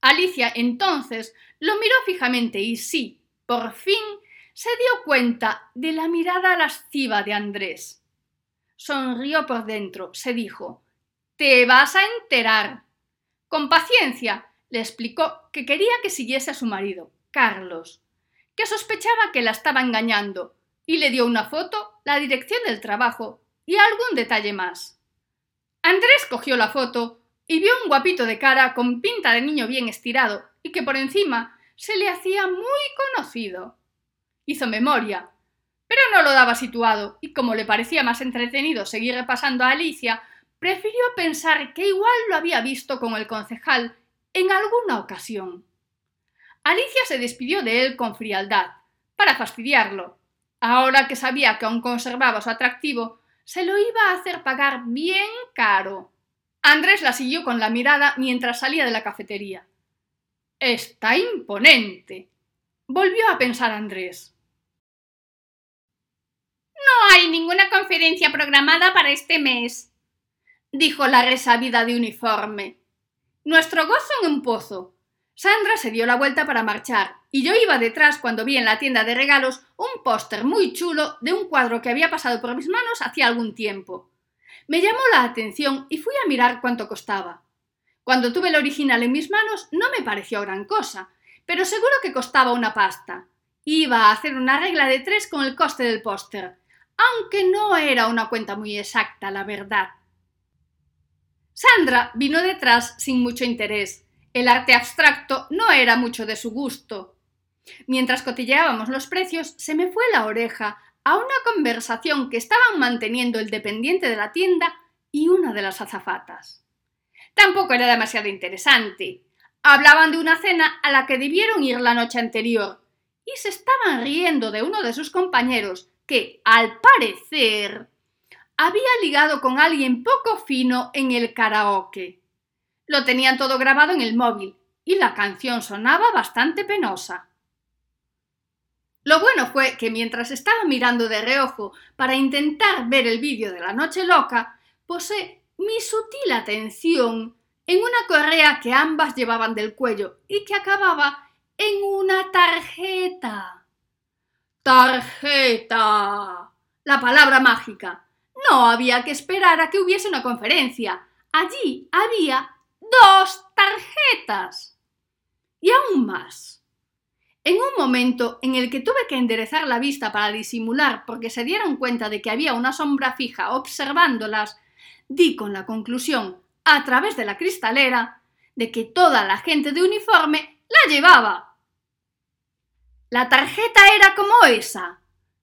Alicia entonces lo miró fijamente y sí, por fin, se dio cuenta de la mirada lasciva de Andrés. Sonrió por dentro, se dijo, «Te vas a enterar». Con paciencia le explicó que quería que siguiese a su marido, Carlos, que sospechaba que la estaba engañando, y le dio una foto, la dirección del trabajo y algún detalle más. Andrés cogió la foto y vio un guapito de cara con pinta de niño bien estirado y que por encima se le hacía muy conocido. Hizo memoria, pero no lo daba situado y como le parecía más entretenido seguir repasando a Alicia, prefirió pensar que igual lo había visto con el concejal en alguna ocasión. Alicia se despidió de él con frialdad, para fastidiarlo. Ahora que sabía que aún conservaba su atractivo, se lo iba a hacer pagar bien caro. Andrés la siguió con la mirada mientras salía de la cafetería. «Está imponente», volvió a pensar Andrés. «No hay ninguna conferencia programada para este mes», dijo la resabida de uniforme. «Nuestro gozo en un pozo». Sandra se dio la vuelta para marchar, y yo iba detrás cuando vi en la tienda de regalos un póster muy chulo de un cuadro que había pasado por mis manos hacía algún tiempo. Me llamó la atención y fui a mirar cuánto costaba. Cuando tuve el original en mis manos no me pareció gran cosa, pero seguro que costaba una pasta. Iba a hacer una regla de 3 con el coste del póster, aunque no era una cuenta muy exacta, la verdad. Sandra vino detrás sin mucho interés. El arte abstracto no era mucho de su gusto. Mientras cotilleábamos los precios, se me fue la oreja a una conversación que estaban manteniendo el dependiente de la tienda y una de las azafatas. Tampoco era demasiado interesante. Hablaban de una cena a la que debieron ir la noche anterior y se estaban riendo de uno de sus compañeros que, al parecer, había ligado con alguien poco fino en el karaoke. Lo tenían todo grabado en el móvil y la canción sonaba bastante penosa. Lo bueno fue que mientras estaba mirando de reojo para intentar ver el vídeo de la noche loca, posé mi sutil atención en una correa que ambas llevaban del cuello y que acababa en una tarjeta. ¡Tarjeta! La palabra mágica. No había que esperar a que hubiese una conferencia. Allí había 2 tarjetas. Y aún más. En un momento en el que tuve que enderezar la vista para disimular porque se dieron cuenta de que había una sombra fija observándolas, di con la conclusión, a través de la cristalera, de que toda la gente de uniforme la llevaba. ¿La tarjeta era como esa?,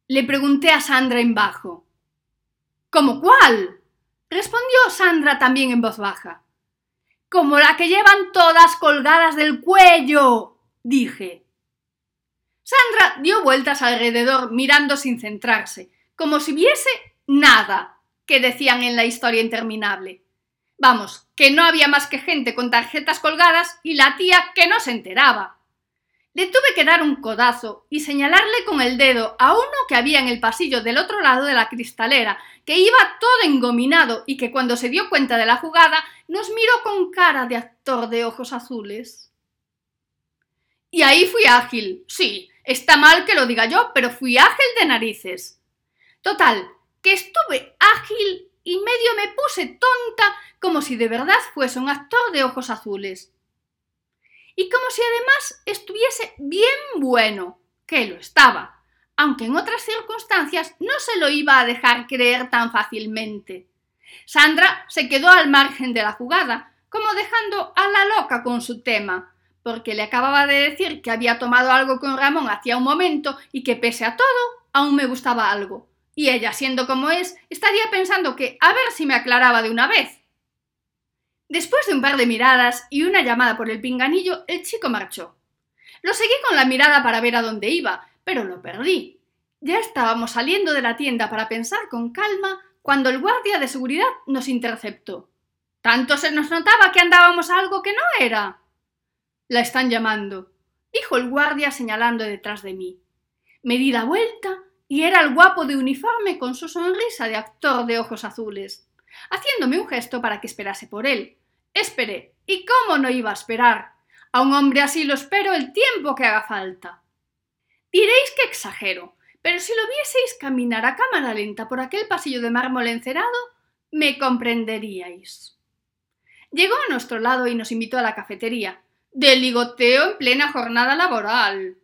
le pregunté a Sandra en bajo. ¿Como cuál?, respondió Sandra también en voz baja. Como la que llevan todas colgadas del cuello, dije. Sandra dio vueltas alrededor mirando sin centrarse, como si viese nada que decían en la historia interminable. Vamos, que no había más que gente con tarjetas colgadas y la tía que no se enteraba. Le tuve que dar un codazo y señalarle con el dedo a uno que había en el pasillo del otro lado de la cristalera, que iba todo engominado y que cuando se dio cuenta de la jugada nos miró con cara de actor de ojos azules. Y ahí fui ágil, sí, está mal que lo diga yo, pero fui ágil de narices. Total, que estuve ágil y medio me puse tonta como si de verdad fuese un actor de ojos azules. Y como si además estuviese bien bueno, que lo estaba, aunque en otras circunstancias no se lo iba a dejar creer tan fácilmente. Sandra se quedó al margen de la jugada, como dejando a la loca con su tema, porque le acababa de decir que había tomado algo con Ramón hacía un momento y que pese a todo aún me gustaba algo. Y ella, siendo como es, estaría pensando que a ver si me aclaraba de una vez. Después de un par de miradas y una llamada por el pinganillo, el chico marchó. Lo seguí con la mirada para ver a dónde iba, pero lo perdí. Ya estábamos saliendo de la tienda para pensar con calma cuando el guardia de seguridad nos interceptó. Tanto se nos notaba que andábamos a algo que no era. «La están llamando», dijo el guardia señalando detrás de mí. Me di la vuelta y era el guapo de uniforme con su sonrisa de actor de ojos azules, haciéndome un gesto para que esperase por él. Esperé, y cómo no iba a esperar. A un hombre así lo espero el tiempo que haga falta. Diréis que exagero, pero si lo vieseis caminar a cámara lenta por aquel pasillo de mármol encerado, me comprenderíais. Llegó a nuestro lado y nos invitó a la cafetería, de ligoteo en plena jornada laboral.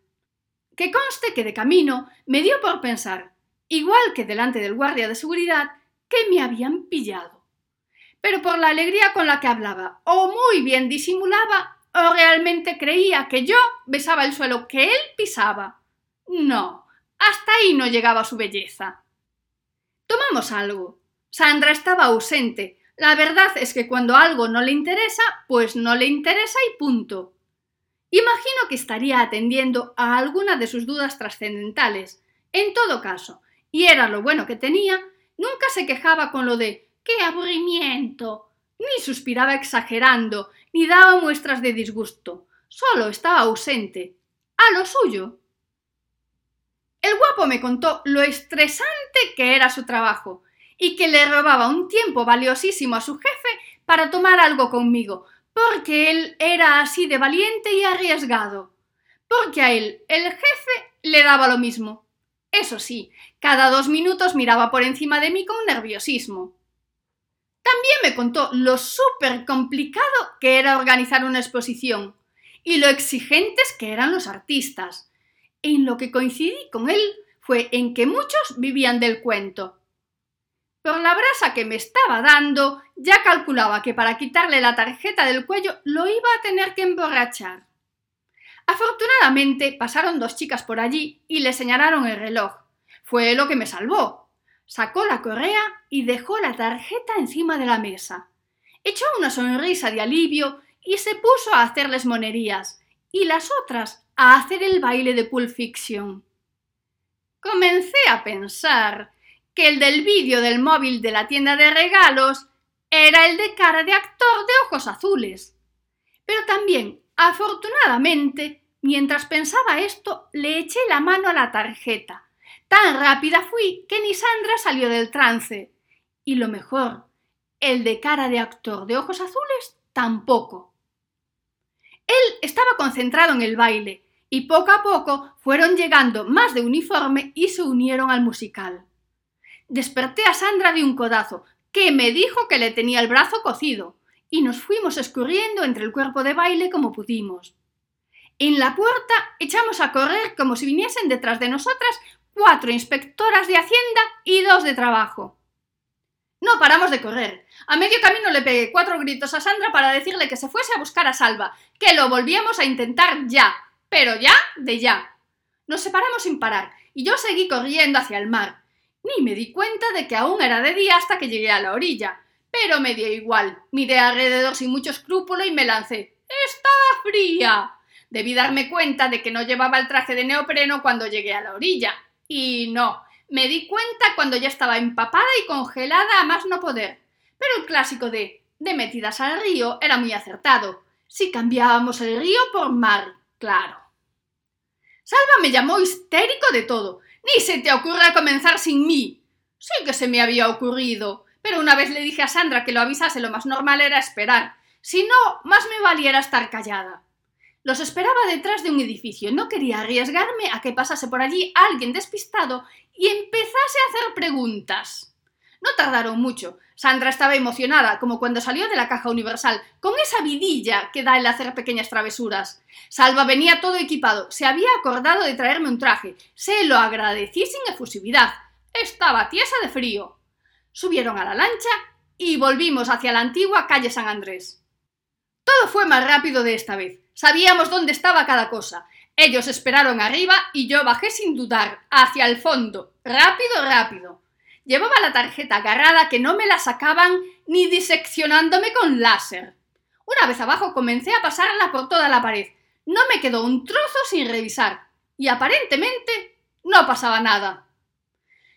Que conste que de camino me dio por pensar, igual que delante del guardia de seguridad, que me habían pillado. Pero por la alegría con la que hablaba, o muy bien disimulaba, o realmente creía que yo besaba el suelo que él pisaba. No, hasta ahí no llegaba su belleza. Tomamos algo. Sandra estaba ausente. La verdad es que cuando algo no le interesa, pues no le interesa y punto. Imagino que estaría atendiendo a alguna de sus dudas trascendentales. En todo caso, y era lo bueno que tenía, nunca se quejaba con lo de «¡qué aburrimiento!», ni suspiraba exagerando, ni daba muestras de disgusto. Solo estaba ausente. A lo suyo. El guapo me contó lo estresante que era su trabajo y que le robaba un tiempo valiosísimo a su jefe para tomar algo conmigo, porque él era así de valiente y arriesgado, porque a él, el jefe, le daba lo mismo. Eso sí, cada 2 minutos miraba por encima de mí con nerviosismo. También me contó lo súper complicado que era organizar una exposición y lo exigentes que eran los artistas. En lo que coincidí con él fue en que muchos vivían del cuento. Por la brasa que me estaba dando, ya calculaba que para quitarle la tarjeta del cuello lo iba a tener que emborrachar. Afortunadamente pasaron 2 chicas por allí y le señalaron el reloj. Fue lo que me salvó. Sacó la correa y dejó la tarjeta encima de la mesa. Echó una sonrisa de alivio y se puso a hacerles monerías, y las otras a hacer el baile de Pulp Fiction. Comencé a pensar que el del vídeo del móvil de la tienda de regalos era el de cara de actor de ojos azules. Pero también, afortunadamente, mientras pensaba esto, le eché la mano a la tarjeta. Tan rápida fui que ni Sandra salió del trance. Y lo mejor, el de cara de actor de ojos azules tampoco. Él estaba concentrado en el baile y poco a poco fueron llegando más de uniforme y se unieron al musical. Desperté a Sandra de un codazo, que me dijo que le tenía el brazo cocido, y nos fuimos escurriendo entre el cuerpo de baile como pudimos. En la puerta echamos a correr como si viniesen detrás de nosotras 4 inspectoras de Hacienda y 2 de trabajo. No paramos de correr. A medio camino le pegué 4 gritos a Sandra para decirle que se fuese a buscar a Salva, que lo volvíamos a intentar ya, pero ya de ya. Nos separamos sin parar y yo seguí corriendo hacia el mar. Ni me di cuenta de que aún era de día hasta que llegué a la orilla, pero me dio igual. Miré alrededor sin mucho escrúpulo y me lancé. ¡Estaba fría! Debí darme cuenta de que no llevaba el traje de neopreno cuando llegué a la orilla. Y no, me di cuenta cuando ya estaba empapada y congelada a más no poder. Pero el clásico de metidas al río era muy acertado. Si cambiábamos el río por mar, claro. Salva me llamó histérico de todo. ¡Ni se te ocurra comenzar sin mí! Sí que se me había ocurrido, pero una vez le dije a Sandra que lo avisase, lo más normal era esperar. Si no, más me valiera estar callada. Los esperaba detrás de un edificio, no quería arriesgarme a que pasase por allí alguien despistado y empezase a hacer preguntas. No tardaron mucho. Sandra estaba emocionada, como cuando salió de la Caja Universal, con esa vidilla que da el hacer pequeñas travesuras. Salva venía todo equipado, se había acordado de traerme un traje. Se lo agradecí sin efusividad. Estaba tiesa de frío. Subieron a la lancha y volvimos hacia la antigua calle San Andrés. Todo fue más rápido de esta vez. Sabíamos dónde estaba cada cosa. Ellos esperaron arriba y yo bajé sin dudar, hacia el fondo. Rápido, rápido. Llevaba la tarjeta agarrada que no me la sacaban ni diseccionándome con láser. Una vez abajo comencé a pasarla por toda la pared. No me quedó un trozo sin revisar. Y aparentemente no pasaba nada.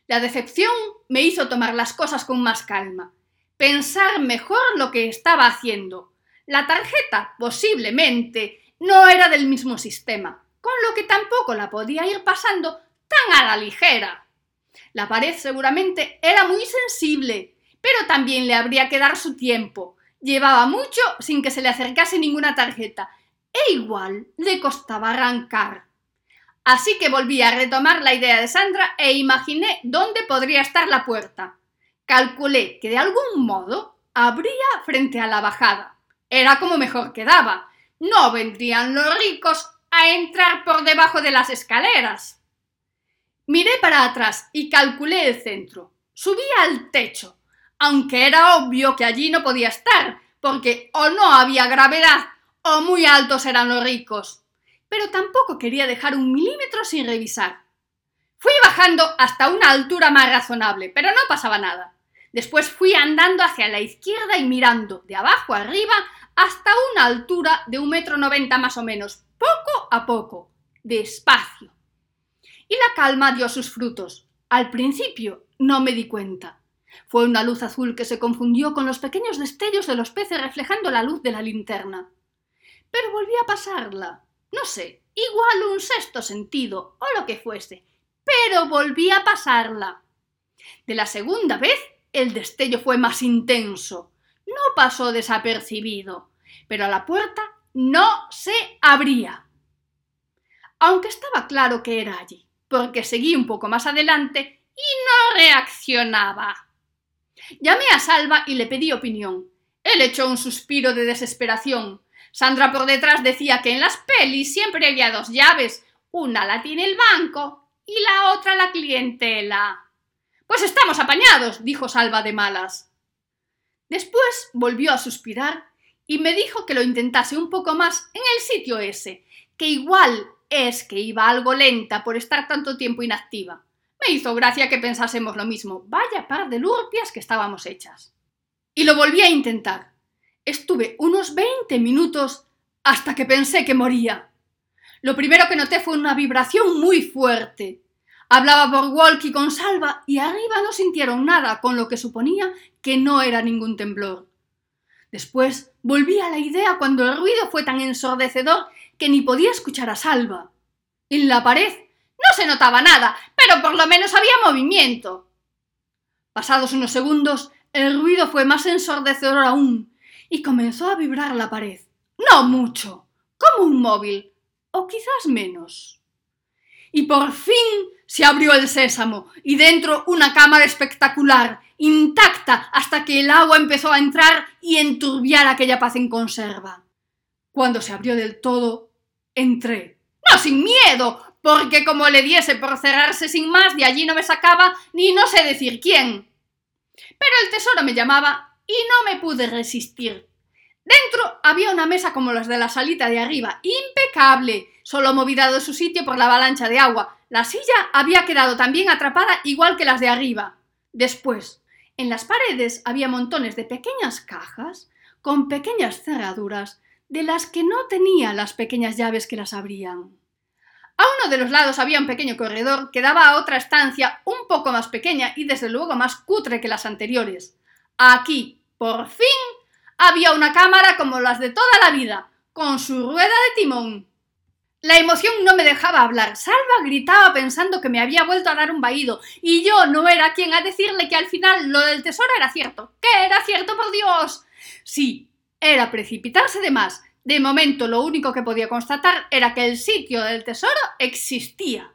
La decepción me hizo tomar las cosas con más calma. Pensar mejor lo que estaba haciendo. La tarjeta, posiblemente, no era del mismo sistema, con lo que tampoco la podía ir pasando tan a la ligera. La pared seguramente era muy sensible, pero también le habría que dar su tiempo. Llevaba mucho sin que se le acercase ninguna tarjeta, e igual le costaba arrancar. Así que volví a retomar la idea de Sandra e imaginé dónde podría estar la puerta. Calculé que de algún modo abría frente a la bajada. Era como mejor quedaba. No vendrían los ricos a entrar por debajo de las escaleras. Miré para atrás y calculé el centro. Subí al techo, aunque era obvio que allí no podía estar, porque o no había gravedad o muy altos eran los ricos. Pero tampoco quería dejar un milímetro sin revisar. Fui bajando hasta una altura más razonable, pero no pasaba nada. Después fui andando hacia la izquierda y mirando de abajo arriba hasta una altura de 1,90 m más o menos, poco a poco, despacio. Y la calma dio sus frutos. Al principio no me di cuenta. Fue una luz azul que se confundió con los pequeños destellos de los peces reflejando la luz de la linterna. Pero volví a pasarla. No sé, igual un sexto sentido o lo que fuese, pero volví a pasarla. De la segunda vez, el destello fue más intenso. No pasó desapercibido, pero la puerta no se abría. Aunque estaba claro que era allí, porque seguí un poco más adelante y no reaccionaba. Llamé a Salva y le pedí opinión. Él echó un suspiro de desesperación. Sandra por detrás decía que en las pelis siempre había 2 llaves. Una la tiene el banco y la otra la clientela. «Pues estamos apañados», dijo Salva de malas. Después volvió a suspirar y me dijo que lo intentase un poco más en el sitio ese, que igual es que iba algo lenta por estar tanto tiempo inactiva. Me hizo gracia que pensásemos lo mismo. Vaya par de lurpias que estábamos hechas. Y lo volví a intentar. Estuve unos 20 minutos hasta que pensé que moría. Lo primero que noté fue una vibración muy fuerte. Hablaba por walkie con Salva y arriba no sintieron nada, con lo que suponía que no era ningún temblor. Después volví a la idea cuando el ruido fue tan ensordecedor que ni podía escuchar a Salva. En la pared no se notaba nada, pero por lo menos había movimiento. Pasados unos segundos, el ruido fue más ensordecedor aún y comenzó a vibrar la pared. No mucho, como un móvil, o quizás menos. Y por fin se abrió el sésamo y dentro una cámara espectacular, intacta hasta que el agua empezó a entrar y enturbiar aquella paz en conserva. Cuando se abrió del todo, entré. ¡No, sin miedo! Porque como le diese por cerrarse sin más, de allí no me sacaba ni no sé decir quién. Pero el tesoro me llamaba y no me pude resistir. Dentro había una mesa como las de la salita de arriba, impecable, solo movida de su sitio por la avalancha de agua. La silla había quedado también atrapada igual que las de arriba. Después, en las paredes había montones de pequeñas cajas con pequeñas cerraduras de las que no tenía las pequeñas llaves que las abrían. A uno de los lados había un pequeño corredor que daba a otra estancia un poco más pequeña y desde luego más cutre que las anteriores. Aquí, por fin, había una cámara como las de toda la vida, con su rueda de timón. La emoción no me dejaba hablar. Salva gritaba pensando que me había vuelto a dar un vaído y yo no era quien a decirle que al final lo del tesoro era cierto. ¡Que era cierto, por Dios! Sí, era precipitarse de más. De momento lo único que podía constatar era que el sitio del tesoro existía.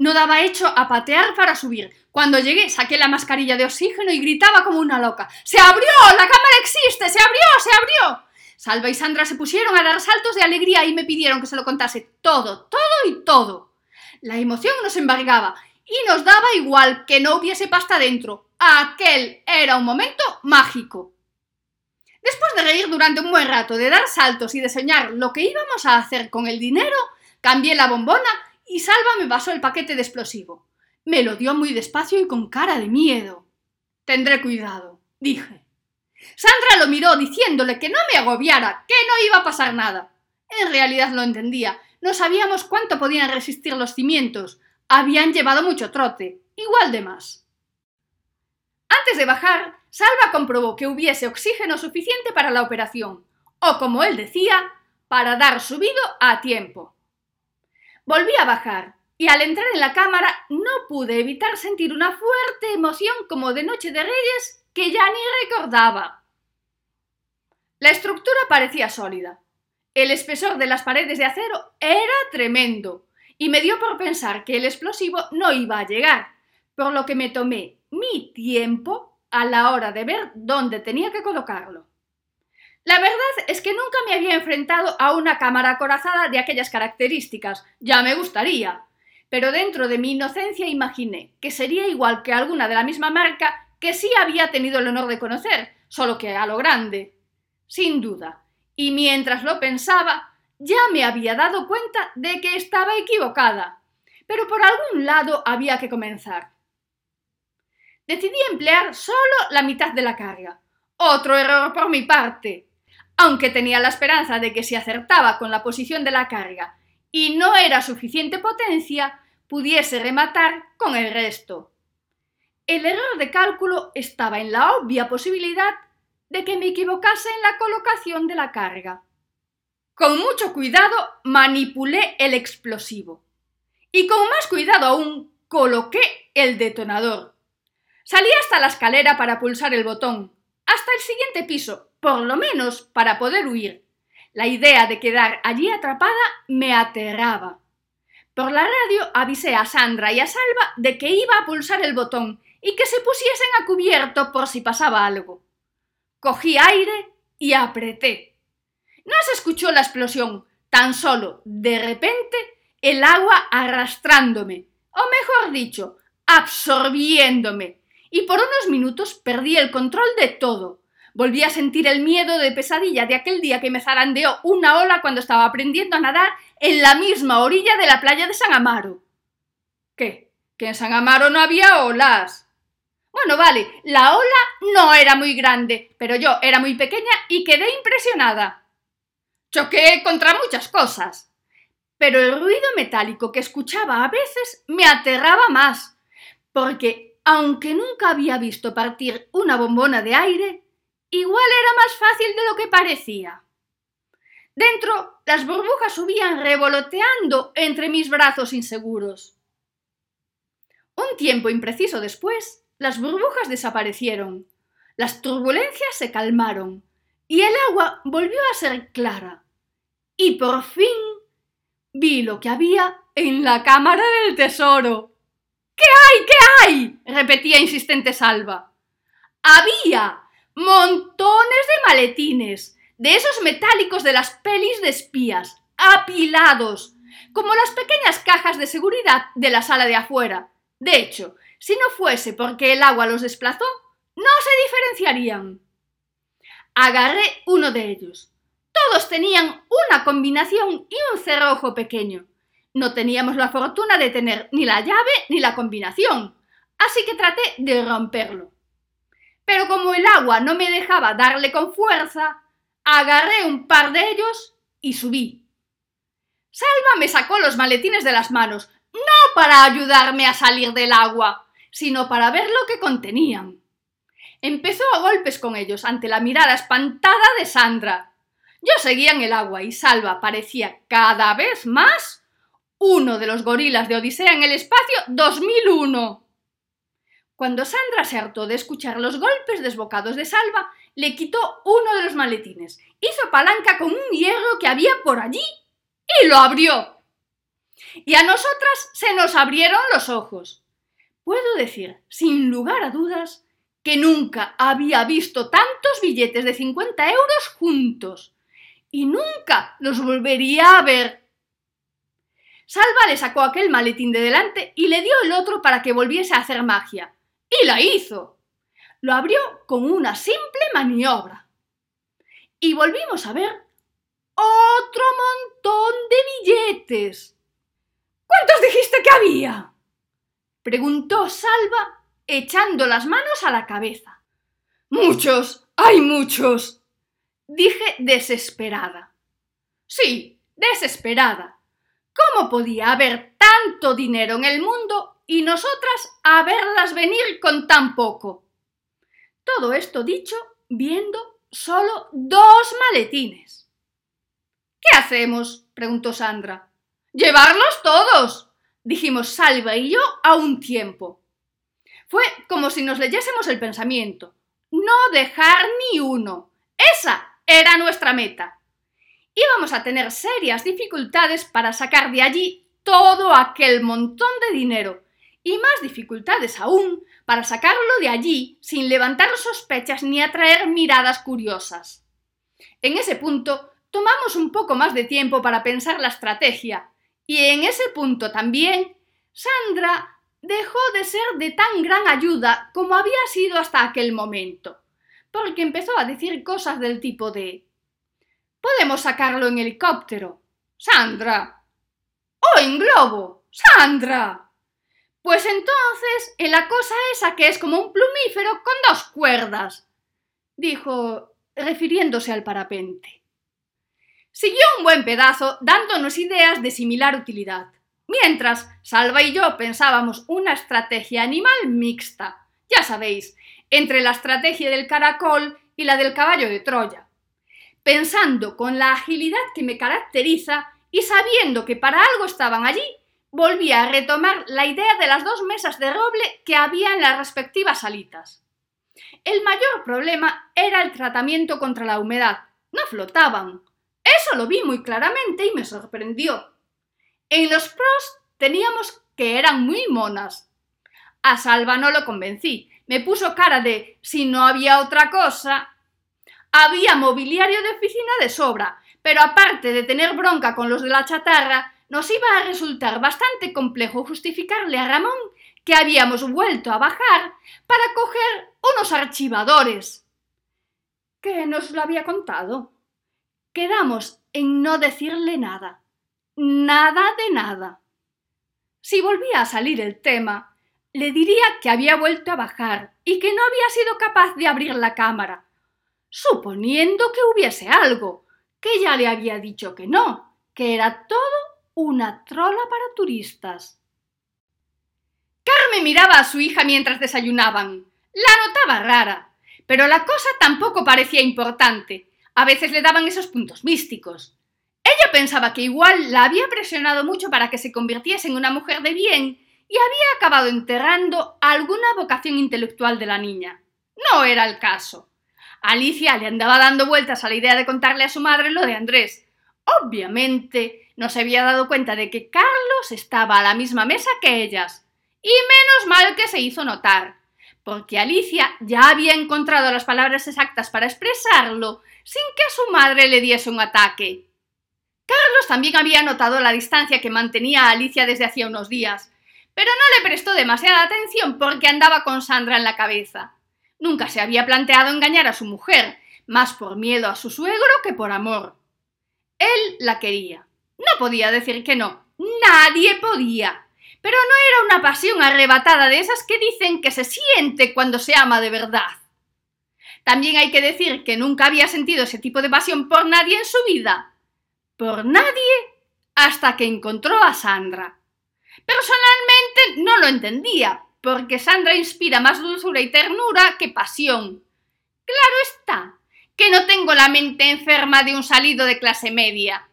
No daba hecho a patear para subir. Cuando llegué saqué la mascarilla de oxígeno y gritaba como una loca. ¡Se abrió! ¡La cámara existe! ¡Se abrió! ¡Se abrió! Salva y Sandra se pusieron a dar saltos de alegría y me pidieron que se lo contase todo, todo y todo. La emoción nos embargaba y nos daba igual que no hubiese pasta dentro. Aquel era un momento mágico. Después de reír durante un buen rato, de dar saltos y de soñar lo que íbamos a hacer con el dinero, cambié la bombona y Salva me pasó el paquete de explosivo. Me lo dio muy despacio y con cara de miedo. «Tendré cuidado», dije. Sandra lo miró diciéndole que no me agobiara, que no iba a pasar nada. En realidad lo entendía. No sabíamos cuánto podían resistir los cimientos. Habían llevado mucho trote, igual de más. Antes de bajar, Salva comprobó que hubiese oxígeno suficiente para la operación, o como él decía, para dar subido a tiempo. Volví a bajar, y al entrar en la cámara no pude evitar sentir una fuerte emoción como de Noche de Reyes que ya ni recordaba. La estructura parecía sólida. El espesor de las paredes de acero era tremendo, y me dio por pensar que el explosivo no iba a llegar, por lo que me tomé mi tiempo a la hora de ver dónde tenía que colocarlo. La verdad es que nunca me había enfrentado a una cámara acorazada de aquellas características, ya me gustaría, pero dentro de mi inocencia imaginé que sería igual que alguna de la misma marca que sí había tenido el honor de conocer, solo que a lo grande. Sin duda, y mientras lo pensaba, ya me había dado cuenta de que estaba equivocada, pero por algún lado había que comenzar. Decidí emplear solo la mitad de la carga. Otro error por mi parte. Aunque tenía la esperanza de que si acertaba con la posición de la carga y no era suficiente potencia, pudiese rematar con el resto. El error de cálculo estaba en la obvia posibilidad de que me equivocase en la colocación de la carga. Con mucho cuidado manipulé el explosivo y con más cuidado aún coloqué el detonador. Salí hasta la escalera para pulsar el botón, hasta el siguiente piso, por lo menos para poder huir. La idea de quedar allí atrapada me aterraba. Por la radio avisé a Sandra y a Salva de que iba a pulsar el botón y que se pusiesen a cubierto por si pasaba algo. Cogí aire y apreté. No se escuchó la explosión, tan solo, de repente, el agua arrastrándome, o mejor dicho, absorbiéndome. Y por unos minutos perdí el control de todo. Volví a sentir el miedo de pesadilla de aquel día que me zarandeó una ola cuando estaba aprendiendo a nadar en la misma orilla de la playa de San Amaro. ¿Qué? ¿Que en San Amaro no había olas? Bueno, vale, la ola no era muy grande, pero yo era muy pequeña y quedé impresionada. Choqué contra muchas cosas, pero el ruido metálico que escuchaba a veces me aterraba más, porque aunque nunca había visto partir una bombona de aire, igual era más fácil de lo que parecía. Dentro, las burbujas subían revoloteando entre mis brazos inseguros. Un tiempo impreciso después, las burbujas desaparecieron, las turbulencias se calmaron y el agua volvió a ser clara. Y por fin vi lo que había en la cámara del tesoro. ¿Qué hay? ¿Qué hay? Repetía insistente Salva. Había montones de maletines, de esos metálicos de las pelis de espías, apilados, como las pequeñas cajas de seguridad de la sala de afuera. De hecho, si no fuese porque el agua los desplazó, no se diferenciarían. Agarré uno de ellos. Todos tenían una combinación y un cerrojo pequeño. No teníamos la fortuna de tener ni la llave ni la combinación, así que traté de romperlo. Pero como el agua no me dejaba darle con fuerza, agarré un par de ellos y subí. Salva me sacó los maletines de las manos, no para ayudarme a salir del agua, sino para ver lo que contenían. Empezó a golpes con ellos ante la mirada espantada de Sandra. Yo seguía en el agua y Salva parecía cada vez más uno de los gorilas de Odisea en el espacio 2001. Cuando Sandra se hartó de escuchar los golpes desbocados de Salva, le quitó uno de los maletines, hizo palanca con un hierro que había por allí y lo abrió. Y a nosotras se nos abrieron los ojos. Puedo decir, sin lugar a dudas, que nunca había visto tantos billetes de 50 euros juntos y nunca los volvería a ver. Salva le sacó aquel maletín de delante y le dio el otro para que volviese a hacer magia. ¡Y la hizo! Lo abrió con una simple maniobra. Y volvimos a ver otro montón de billetes. ¿Cuántos dijiste que había?, preguntó Salva, echando las manos a la cabeza. Muchos, hay muchos, dije desesperada. Sí, desesperada. ¿Cómo podía haber tanto dinero en el mundo y nosotras a verlas venir con tan poco? Todo esto dicho, viendo solo dos maletines. ¿Qué hacemos?, preguntó Sandra. ¡Llevarlos todos!, dijimos Salva y yo a un tiempo. Fue como si nos leyésemos el pensamiento. No dejar ni uno. Esa era nuestra meta. Íbamos a tener serias dificultades para sacar de allí todo aquel montón de dinero, y más dificultades aún para sacarlo de allí sin levantar sospechas ni atraer miradas curiosas. En ese punto tomamos un poco más de tiempo para pensar la estrategia, y en ese punto también Sandra dejó de ser de tan gran ayuda como había sido hasta aquel momento, porque empezó a decir cosas del tipo de: «Podemos sacarlo en helicóptero, Sandra», «o en globo, Sandra». Pues entonces, en la cosa esa que es como un plumífero con dos cuerdas, dijo, refiriéndose al parapente. Siguió un buen pedazo dándonos ideas de similar utilidad, mientras Salva y yo pensábamos una estrategia animal mixta, ya sabéis, entre la estrategia del caracol y la del caballo de Troya. Pensando con la agilidad que me caracteriza y sabiendo que para algo estaban allí, volví a retomar la idea de las dos mesas de roble que había en las respectivas salitas. El mayor problema era el tratamiento contra la humedad. No flotaban. Eso lo vi muy claramente y me sorprendió. En los pros teníamos que eran muy monas. A Salva no lo convencí. Me puso cara de si no había otra cosa. Había mobiliario de oficina de sobra, pero aparte de tener bronca con los de la chatarra, nos iba a resultar bastante complejo justificarle a Ramón que habíamos vuelto a bajar para coger unos archivadores. ¿Qué nos lo había contado? Quedamos en no decirle nada. Nada de nada. Si volvía a salir el tema, le diría que había vuelto a bajar y que no había sido capaz de abrir la cámara, suponiendo que hubiese algo, que ya le había dicho que no, que era todo Una trola para turistas. Carmen miraba a su hija mientras desayunaban. La notaba rara, pero la cosa tampoco parecía importante. A veces le daban esos puntos místicos. Ella pensaba que igual la había presionado mucho para que se convirtiese en una mujer de bien y había acabado enterrando alguna vocación intelectual de la niña. No era el caso. Alicia le andaba dando vueltas a la idea de contarle a su madre lo de Andrés. Obviamente no se había dado cuenta de que Carlos estaba a la misma mesa que ellas. Y menos mal que se hizo notar, porque Alicia ya había encontrado las palabras exactas para expresarlo sin que a su madre le diese un ataque. Carlos también había notado la distancia que mantenía a Alicia desde hacía unos días, pero no le prestó demasiada atención porque andaba con Sandra en la cabeza. Nunca se había planteado engañar a su mujer, más por miedo a su suegro que por amor. Él la quería. No podía decir que no. Nadie podía. Pero no era una pasión arrebatada de esas que dicen que se siente cuando se ama de verdad. También hay que decir que nunca había sentido ese tipo de pasión por nadie en su vida. Por nadie hasta que encontró a Sandra. Personalmente no lo entendía, porque Sandra inspira más dulzura y ternura que pasión. Claro está, que no tengo la mente enferma de un salido de clase media.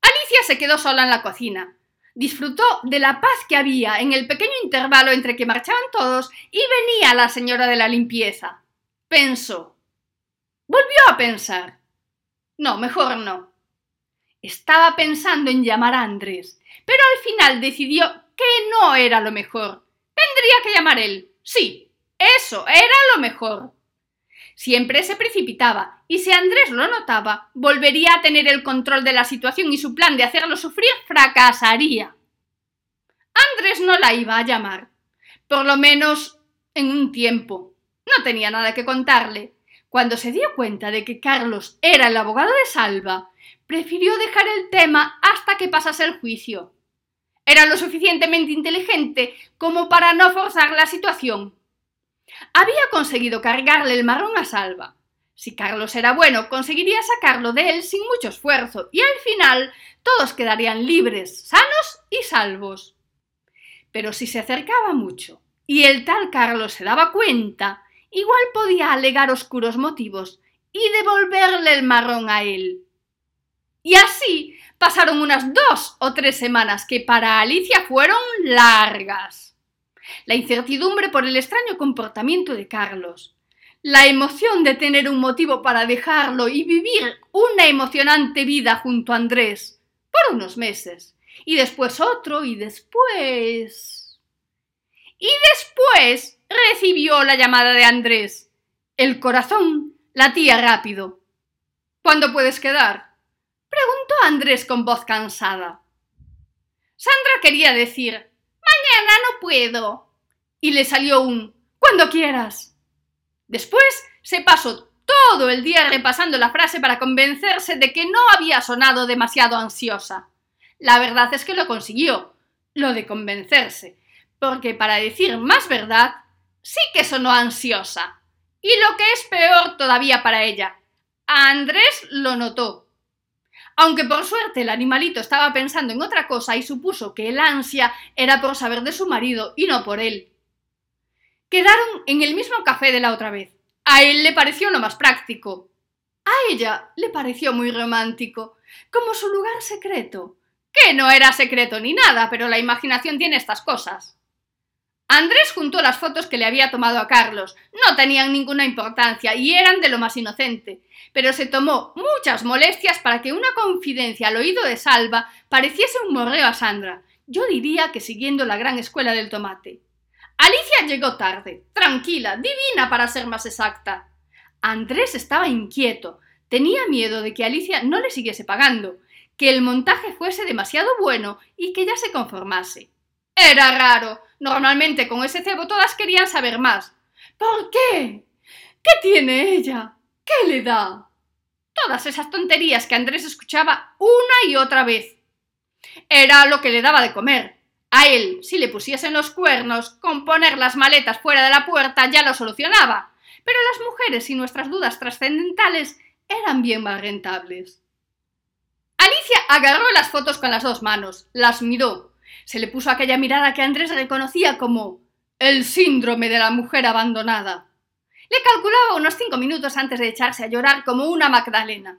Alicia se quedó sola en la cocina. Disfrutó de la paz que había en el pequeño intervalo entre que marchaban todos y venía la señora de la limpieza. Pensó. Volvió a pensar. No, mejor no. Estaba pensando en llamar a Andrés, pero al final decidió que no era lo mejor. Tendría que llamar él. Sí, eso era lo mejor. Siempre se precipitaba, y si Andrés lo notaba, volvería a tener el control de la situación y su plan de hacerlo sufrir fracasaría. Andrés no la iba a llamar, por lo menos en un tiempo. No tenía nada que contarle. Cuando se dio cuenta de que Carlos era el abogado de Salva, prefirió dejar el tema hasta que pasase el juicio. Era lo suficientemente inteligente como para no forzar la situación. Había conseguido cargarle el marrón a Salva. Si Carlos era bueno, conseguiría sacarlo de él sin mucho esfuerzo y al final todos quedarían libres, sanos y salvos. Pero si se acercaba mucho y el tal Carlos se daba cuenta, igual podía alegar oscuros motivos y devolverle el marrón a él. Y así pasaron unas 2 o 3 semanas que para Alicia fueron largas. La incertidumbre por el extraño comportamiento de Carlos, la emoción de tener un motivo para dejarlo y vivir una emocionante vida junto a Andrés por unos meses, y después otro, y después... Y después recibió la llamada de Andrés. El corazón latía rápido. ¿Cuándo puedes quedar?, preguntó Andrés con voz cansada. Sandra quería decir... Mañana no puedo. Y le salió un cuando quieras. Después se pasó todo el día repasando la frase para convencerse de que no había sonado demasiado ansiosa. La verdad es que lo consiguió, lo de convencerse, porque para decir más verdad, sí que sonó ansiosa. Y lo que es peor todavía para ella, Andrés lo notó. Aunque por suerte el animalito estaba pensando en otra cosa y supuso que el ansia era por saber de su marido y no por él. Quedaron en el mismo café de la otra vez. A él le pareció lo más práctico. A ella le pareció muy romántico, como su lugar secreto, que no era secreto ni nada, pero la imaginación tiene estas cosas. Andrés juntó las fotos que le había tomado a Carlos, no tenían ninguna importancia y eran de lo más inocente, pero se tomó muchas molestias para que una confidencia al oído de Salva pareciese un morreo a Sandra, yo diría que siguiendo la gran escuela del tomate. Alicia llegó tarde, tranquila, divina para ser más exacta. Andrés estaba inquieto, tenía miedo de que Alicia no le siguiese pagando, que el montaje fuese demasiado bueno y que ya se conformase. Era raro. Normalmente con ese cebo todas querían saber más. ¿Por qué? ¿Qué tiene ella? ¿Qué le da? Todas esas tonterías que Andrés escuchaba una y otra vez. Era lo que le daba de comer. A él, si le pusiesen los cuernos, con poner las maletas fuera de la puerta ya lo solucionaba. Pero las mujeres y nuestras dudas trascendentales eran bien más rentables. Alicia Hortensia agarró las fotos con las dos manos, las miró. Se le puso aquella mirada que Andrés reconocía como el síndrome de la mujer abandonada. Le calculaba unos 5 minutos antes de echarse a llorar como una Magdalena.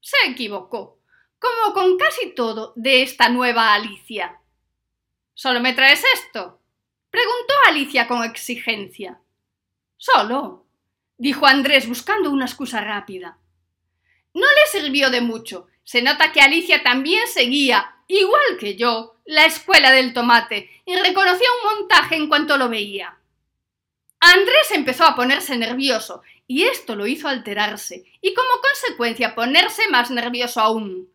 Se equivocó, como con casi todo de esta nueva Alicia. —¿Solo me traes esto? —preguntó Alicia con exigencia. —Solo —dijo Andrés buscando una excusa rápida. No le sirvió de mucho. Se nota que Alicia también seguía, igual que yo, la escuela del tomate y reconocía un montaje en cuanto lo veía. Andrés empezó a ponerse nervioso y esto lo hizo alterarse y como consecuencia ponerse más nervioso aún.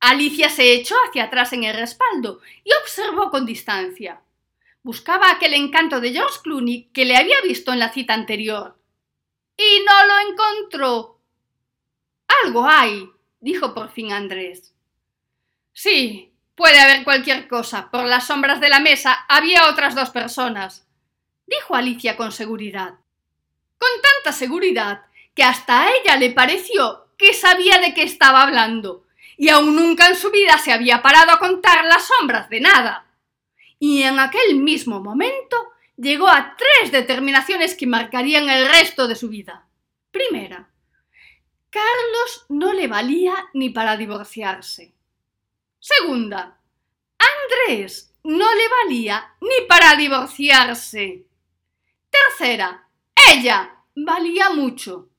Alicia se echó hacia atrás en el respaldo y observó con distancia. Buscaba aquel encanto de George Clooney que le había visto en la cita anterior. Y no lo encontró. —Algo hay —dijo por fin Andrés. —Sí, puede haber cualquier cosa. Por las sombras de la mesa había otras 2 personas —dijo Alicia con seguridad. Con tanta seguridad que hasta a ella le pareció que sabía de qué estaba hablando y aún nunca en su vida se había parado a contar las sombras de nada. Y en aquel mismo momento llegó a 3 determinaciones que marcarían el resto de su vida. Primera, Carlos no le valía ni para divorciarse. Segunda, Andrés no le valía ni para divorciarse. Tercera, ella valía mucho.